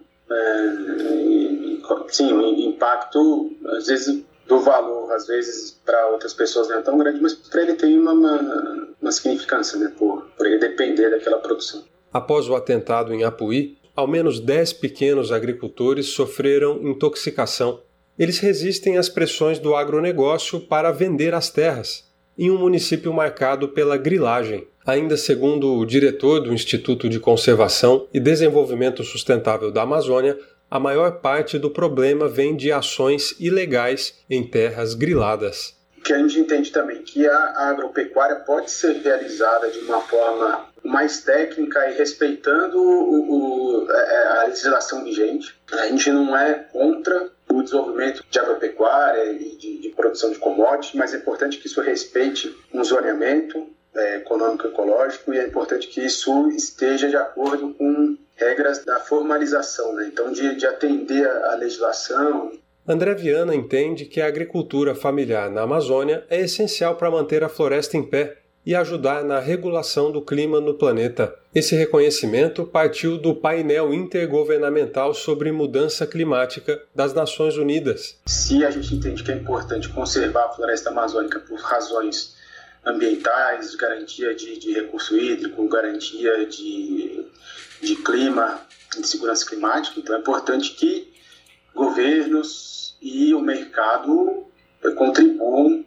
Sim, o impacto, às vezes, do valor, às vezes, para outras pessoas não é tão grande, mas para ele tem uma significância, por ele depender daquela produção. Após o atentado em Apuí, ao menos 10 pequenos agricultores sofreram intoxicação. Eles resistem às pressões do agronegócio para vender as terras, em um município marcado pela grilagem. Ainda segundo o diretor do Instituto de Conservação e Desenvolvimento Sustentável da Amazônia, a maior parte do problema vem de ações ilegais em terras griladas. Que a gente entende também que a agropecuária pode ser realizada de uma forma mais técnica e respeitando a legislação vigente. A gente não é contra o desenvolvimento de agropecuária e de produção de commodities, mas é importante que isso respeite um zoneamento econômico e ecológico, e é importante que isso esteja de acordo com regras da formalização, então de atender à legislação. André Viana entende que a agricultura familiar na Amazônia é essencial para manter a floresta em pé e ajudar na regulação do clima no planeta. Esse reconhecimento partiu do painel intergovernamental sobre mudança climática das Nações Unidas. Se a gente entende que é importante conservar a floresta amazônica por razões ambientais, garantia de recurso hídrico, garantia de clima, de segurança climática, então é importante que governos e o mercado contribuam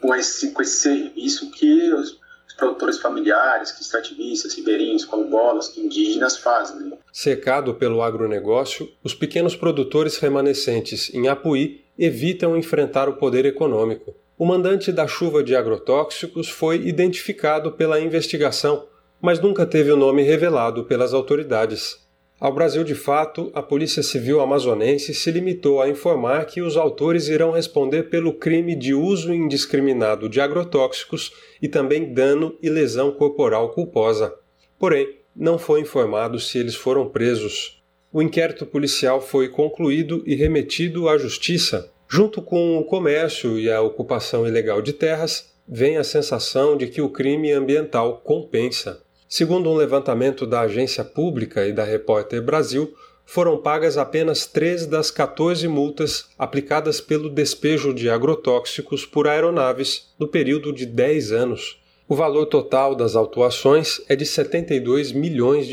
com esse serviço que os produtores familiares, que extrativistas, ribeirinhos, quilombolas, que indígenas fazem. Cercado pelo agronegócio, os pequenos produtores remanescentes em Apuí evitam enfrentar o poder econômico. O mandante da chuva de agrotóxicos foi identificado pela investigação, mas nunca teve o nome revelado pelas autoridades. Ao Brasil de Fato, a Polícia Civil amazonense se limitou a informar que os autores irão responder pelo crime de uso indiscriminado de agrotóxicos e também dano e lesão corporal culposa. Porém, não foi informado se eles foram presos. O inquérito policial foi concluído e remetido à Justiça. Junto com o comércio e a ocupação ilegal de terras, vem a sensação de que o crime ambiental compensa. Segundo um levantamento da Agência Pública e da Repórter Brasil, foram pagas apenas 3 das 14 multas aplicadas pelo despejo de agrotóxicos por aeronaves no período de 10 anos. O valor total das autuações é de R$ 72 milhões.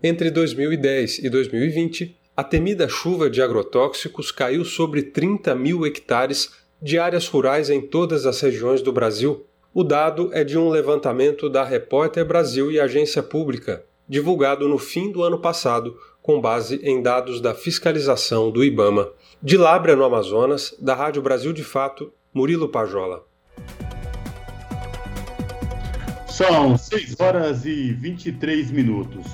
Entre 2010 e 2020, a temida chuva de agrotóxicos caiu sobre 30 mil hectares de áreas rurais em todas as regiões do Brasil. O dado é de um levantamento da Repórter Brasil e Agência Pública, divulgado no fim do ano passado, com base em dados da fiscalização do IBAMA. De Lábrea, no Amazonas, da Rádio Brasil de Fato, Murilo Pajola. São 6 horas e 23 minutos.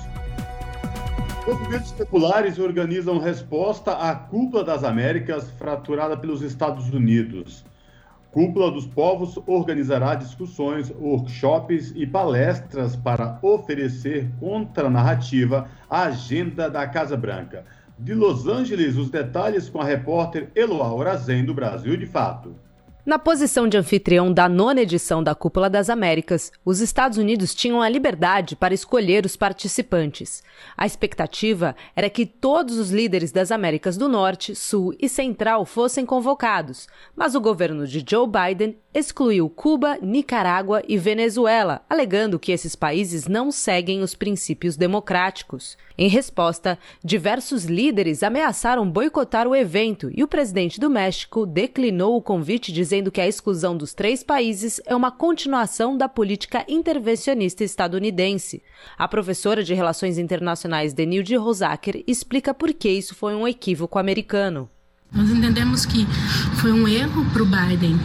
Movimentos populares organizam resposta à Cúpula das Américas, fraturada pelos Estados Unidos. Cúpula dos Povos organizará discussões, workshops e palestras para oferecer contranarrativa à agenda da Casa Branca. De Los Angeles, os detalhes com a repórter Eloá Orazen, do Brasil de Fato. Na posição de anfitrião da 9ª edição da Cúpula das Américas, os Estados Unidos tinham a liberdade para escolher os participantes. A expectativa era que todos os líderes das Américas do Norte, Sul e Central fossem convocados, mas o governo de Joe Biden excluiu Cuba, Nicarágua e Venezuela, alegando que esses países não seguem os princípios democráticos. Em resposta, diversos líderes ameaçaram boicotar o evento e o presidente do México declinou o convite, dizendo que a exclusão dos 3 países é uma continuação da política intervencionista estadunidense. A professora de Relações Internacionais Denilde Rosacker explica por que isso foi um equívoco americano. Nós entendemos que foi um erro para o Biden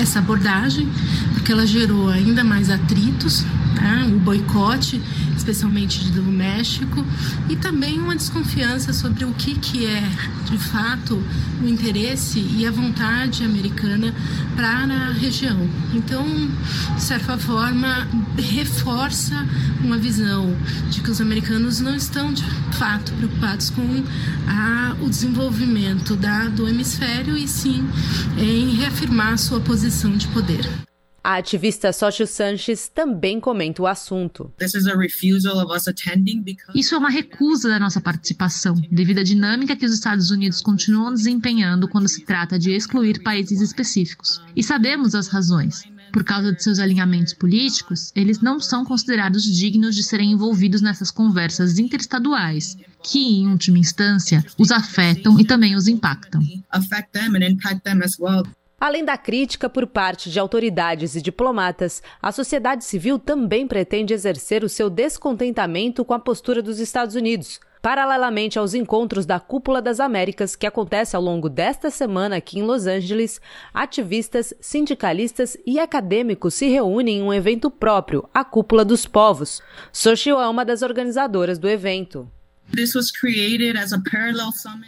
essa abordagem, porque ela gerou ainda mais atritos, tá? O boicote, especialmente do México, e também uma desconfiança sobre o que é, de fato, o interesse e a vontade americana para a região. Então, de certa forma, reforça uma visão de que os americanos não estão, de fato, preocupados com o desenvolvimento do hemisfério e sim em reafirmar sua posição de poder. A ativista Sócio Sanches também comenta o assunto. Isso é uma recusa da nossa participação, devido à dinâmica que os Estados Unidos continuam desempenhando quando se trata de excluir países específicos. E sabemos as razões. Por causa de seus alinhamentos políticos, eles não são considerados dignos de serem envolvidos nessas conversas interestaduais, que, em última instância, os afetam e também os impactam. Além da crítica por parte de autoridades e diplomatas, a sociedade civil também pretende exercer o seu descontentamento com a postura dos Estados Unidos, paralelamente aos encontros da Cúpula das Américas, que acontece ao longo desta semana aqui em Los Angeles. Ativistas, sindicalistas e acadêmicos se reúnem em um evento próprio, a Cúpula dos Povos. Xochitl é uma das organizadoras do evento.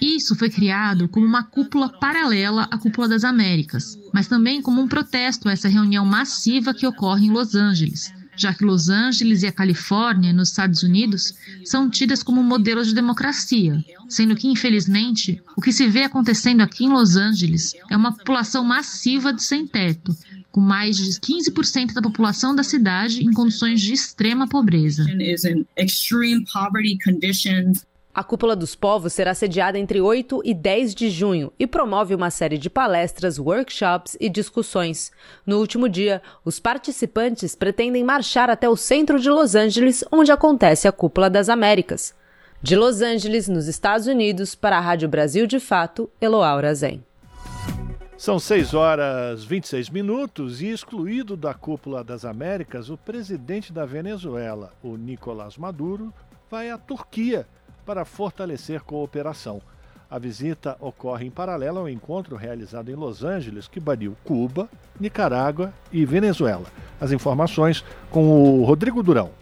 Isso foi criado como uma cúpula paralela à Cúpula das Américas, mas também como um protesto a essa reunião massiva que ocorre em Los Angeles, já que Los Angeles e a Califórnia, nos Estados Unidos, são tidas como modelos de democracia, sendo que, infelizmente, o que se vê acontecendo aqui em Los Angeles é uma população massiva de sem-teto, com mais de 15% da população da cidade em condições de extrema pobreza. A Cúpula dos Povos será sediada entre 8 e 10 de junho e promove uma série de palestras, workshops e discussões. No último dia, os participantes pretendem marchar até o centro de Los Angeles, onde acontece a Cúpula das Américas. De Los Angeles, nos Estados Unidos, para a Rádio Brasil de Fato, Eloá Orazen. São 6:26 e, excluído da Cúpula das Américas, o presidente da Venezuela, o Nicolás Maduro, vai à Turquia para fortalecer cooperação. A visita ocorre em paralelo ao encontro realizado em Los Angeles, que baniu Cuba, Nicarágua e Venezuela. As informações com o Rodrigo Durão.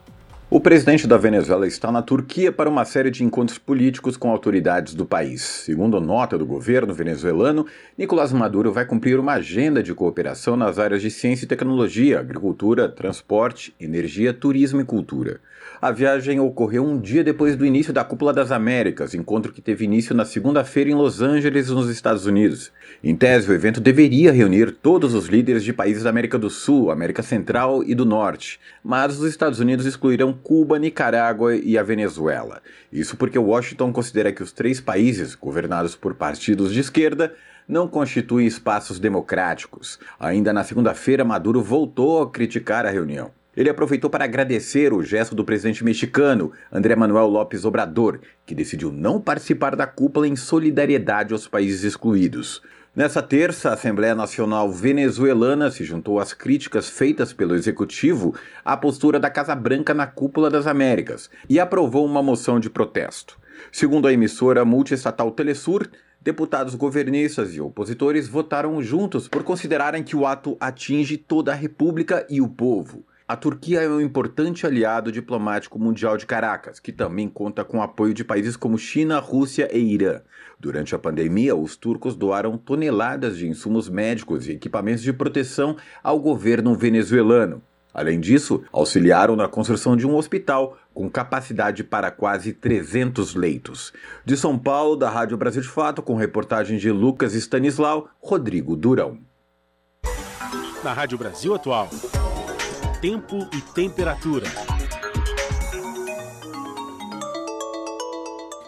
O presidente da Venezuela está na Turquia para uma série de encontros políticos com autoridades do país. Segundo nota do governo venezuelano, Nicolás Maduro vai cumprir uma agenda de cooperação nas áreas de ciência e tecnologia, agricultura, transporte, energia, turismo e cultura. A viagem ocorreu um dia depois do início da Cúpula das Américas, encontro que teve início na segunda-feira em Los Angeles, nos Estados Unidos. Em tese, o evento deveria reunir todos os líderes de países da América do Sul, América Central e do Norte, mas os Estados Unidos excluirão Cuba, Nicarágua e a Venezuela. Isso porque Washington considera que os 3 países, governados por partidos de esquerda, não constituem espaços democráticos. Ainda na segunda-feira, Maduro voltou a criticar a reunião. Ele aproveitou para agradecer o gesto do presidente mexicano, André Manuel López Obrador, que decidiu não participar da cúpula em solidariedade aos países excluídos. Nessa terça, a Assembleia Nacional Venezuelana se juntou às críticas feitas pelo Executivo à postura da Casa Branca na Cúpula das Américas e aprovou uma moção de protesto. Segundo a emissora multiestatal Telesur, deputados governistas e opositores votaram juntos por considerarem que o ato atinge toda a República e o povo. A Turquia é um importante aliado diplomático mundial de Caracas, que também conta com o apoio de países como China, Rússia e Irã. Durante a pandemia, os turcos doaram toneladas de insumos médicos e equipamentos de proteção ao governo venezuelano. Além disso, auxiliaram na construção de um hospital com capacidade para quase 300 leitos. De São Paulo, da Rádio Brasil de Fato, com reportagem de Lucas Stanislau, Rodrigo Durão. Na Rádio Brasil Atual, tempo e temperatura.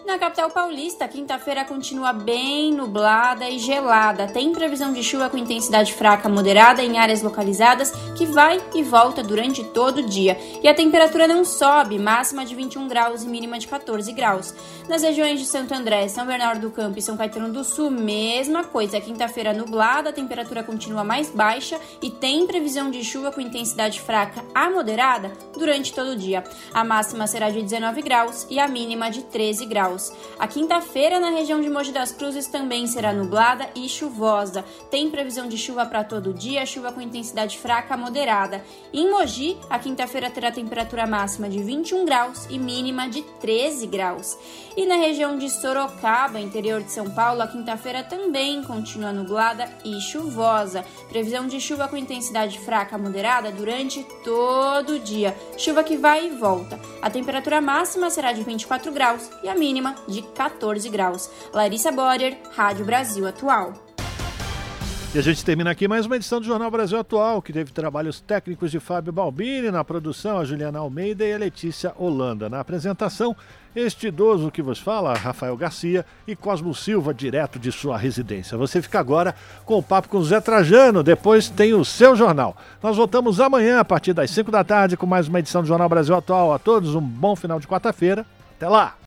Na capital paulista, a quinta-feira continua bem nublada e gelada. Tem previsão de chuva com intensidade fraca moderada em áreas localizadas que vai e volta durante todo o dia. E a temperatura não sobe, máxima de 21 graus e mínima de 14 graus. Nas regiões de Santo André, São Bernardo do Campo e São Caetano do Sul, mesma coisa. Quinta-feira nublada, a temperatura continua mais baixa e tem previsão de chuva com intensidade fraca a moderada durante todo o dia. A máxima será de 19 graus e a mínima de 13 graus. A quinta-feira na região de Mogi das Cruzes também será nublada e chuvosa. Tem previsão de chuva para todo dia, chuva com intensidade fraca a moderada. Em Mogi, a quinta-feira terá temperatura máxima de 21 graus e mínima de 13 graus. E na região de Sorocaba, interior de São Paulo, a quinta-feira também continua nublada e chuvosa. Previsão de chuva com intensidade fraca a moderada durante todo o dia. Chuva que vai e volta. A temperatura máxima será de 24 graus e a mínima de 14 graus. Larissa Borer, Rádio Brasil Atual. E a gente termina aqui mais uma edição do Jornal Brasil Atual, que teve trabalhos técnicos de Fábio Balbini, na produção a Juliana Almeida e a Letícia Holanda. Na apresentação, este idoso que vos fala, Rafael Garcia e Cosmo Silva, direto de sua residência. Você fica agora com o papo com o Zé Trajano, depois tem o seu jornal. Nós voltamos amanhã, a partir das 5 da tarde, com mais uma edição do Jornal Brasil Atual. A todos um bom final de quarta-feira. Até lá!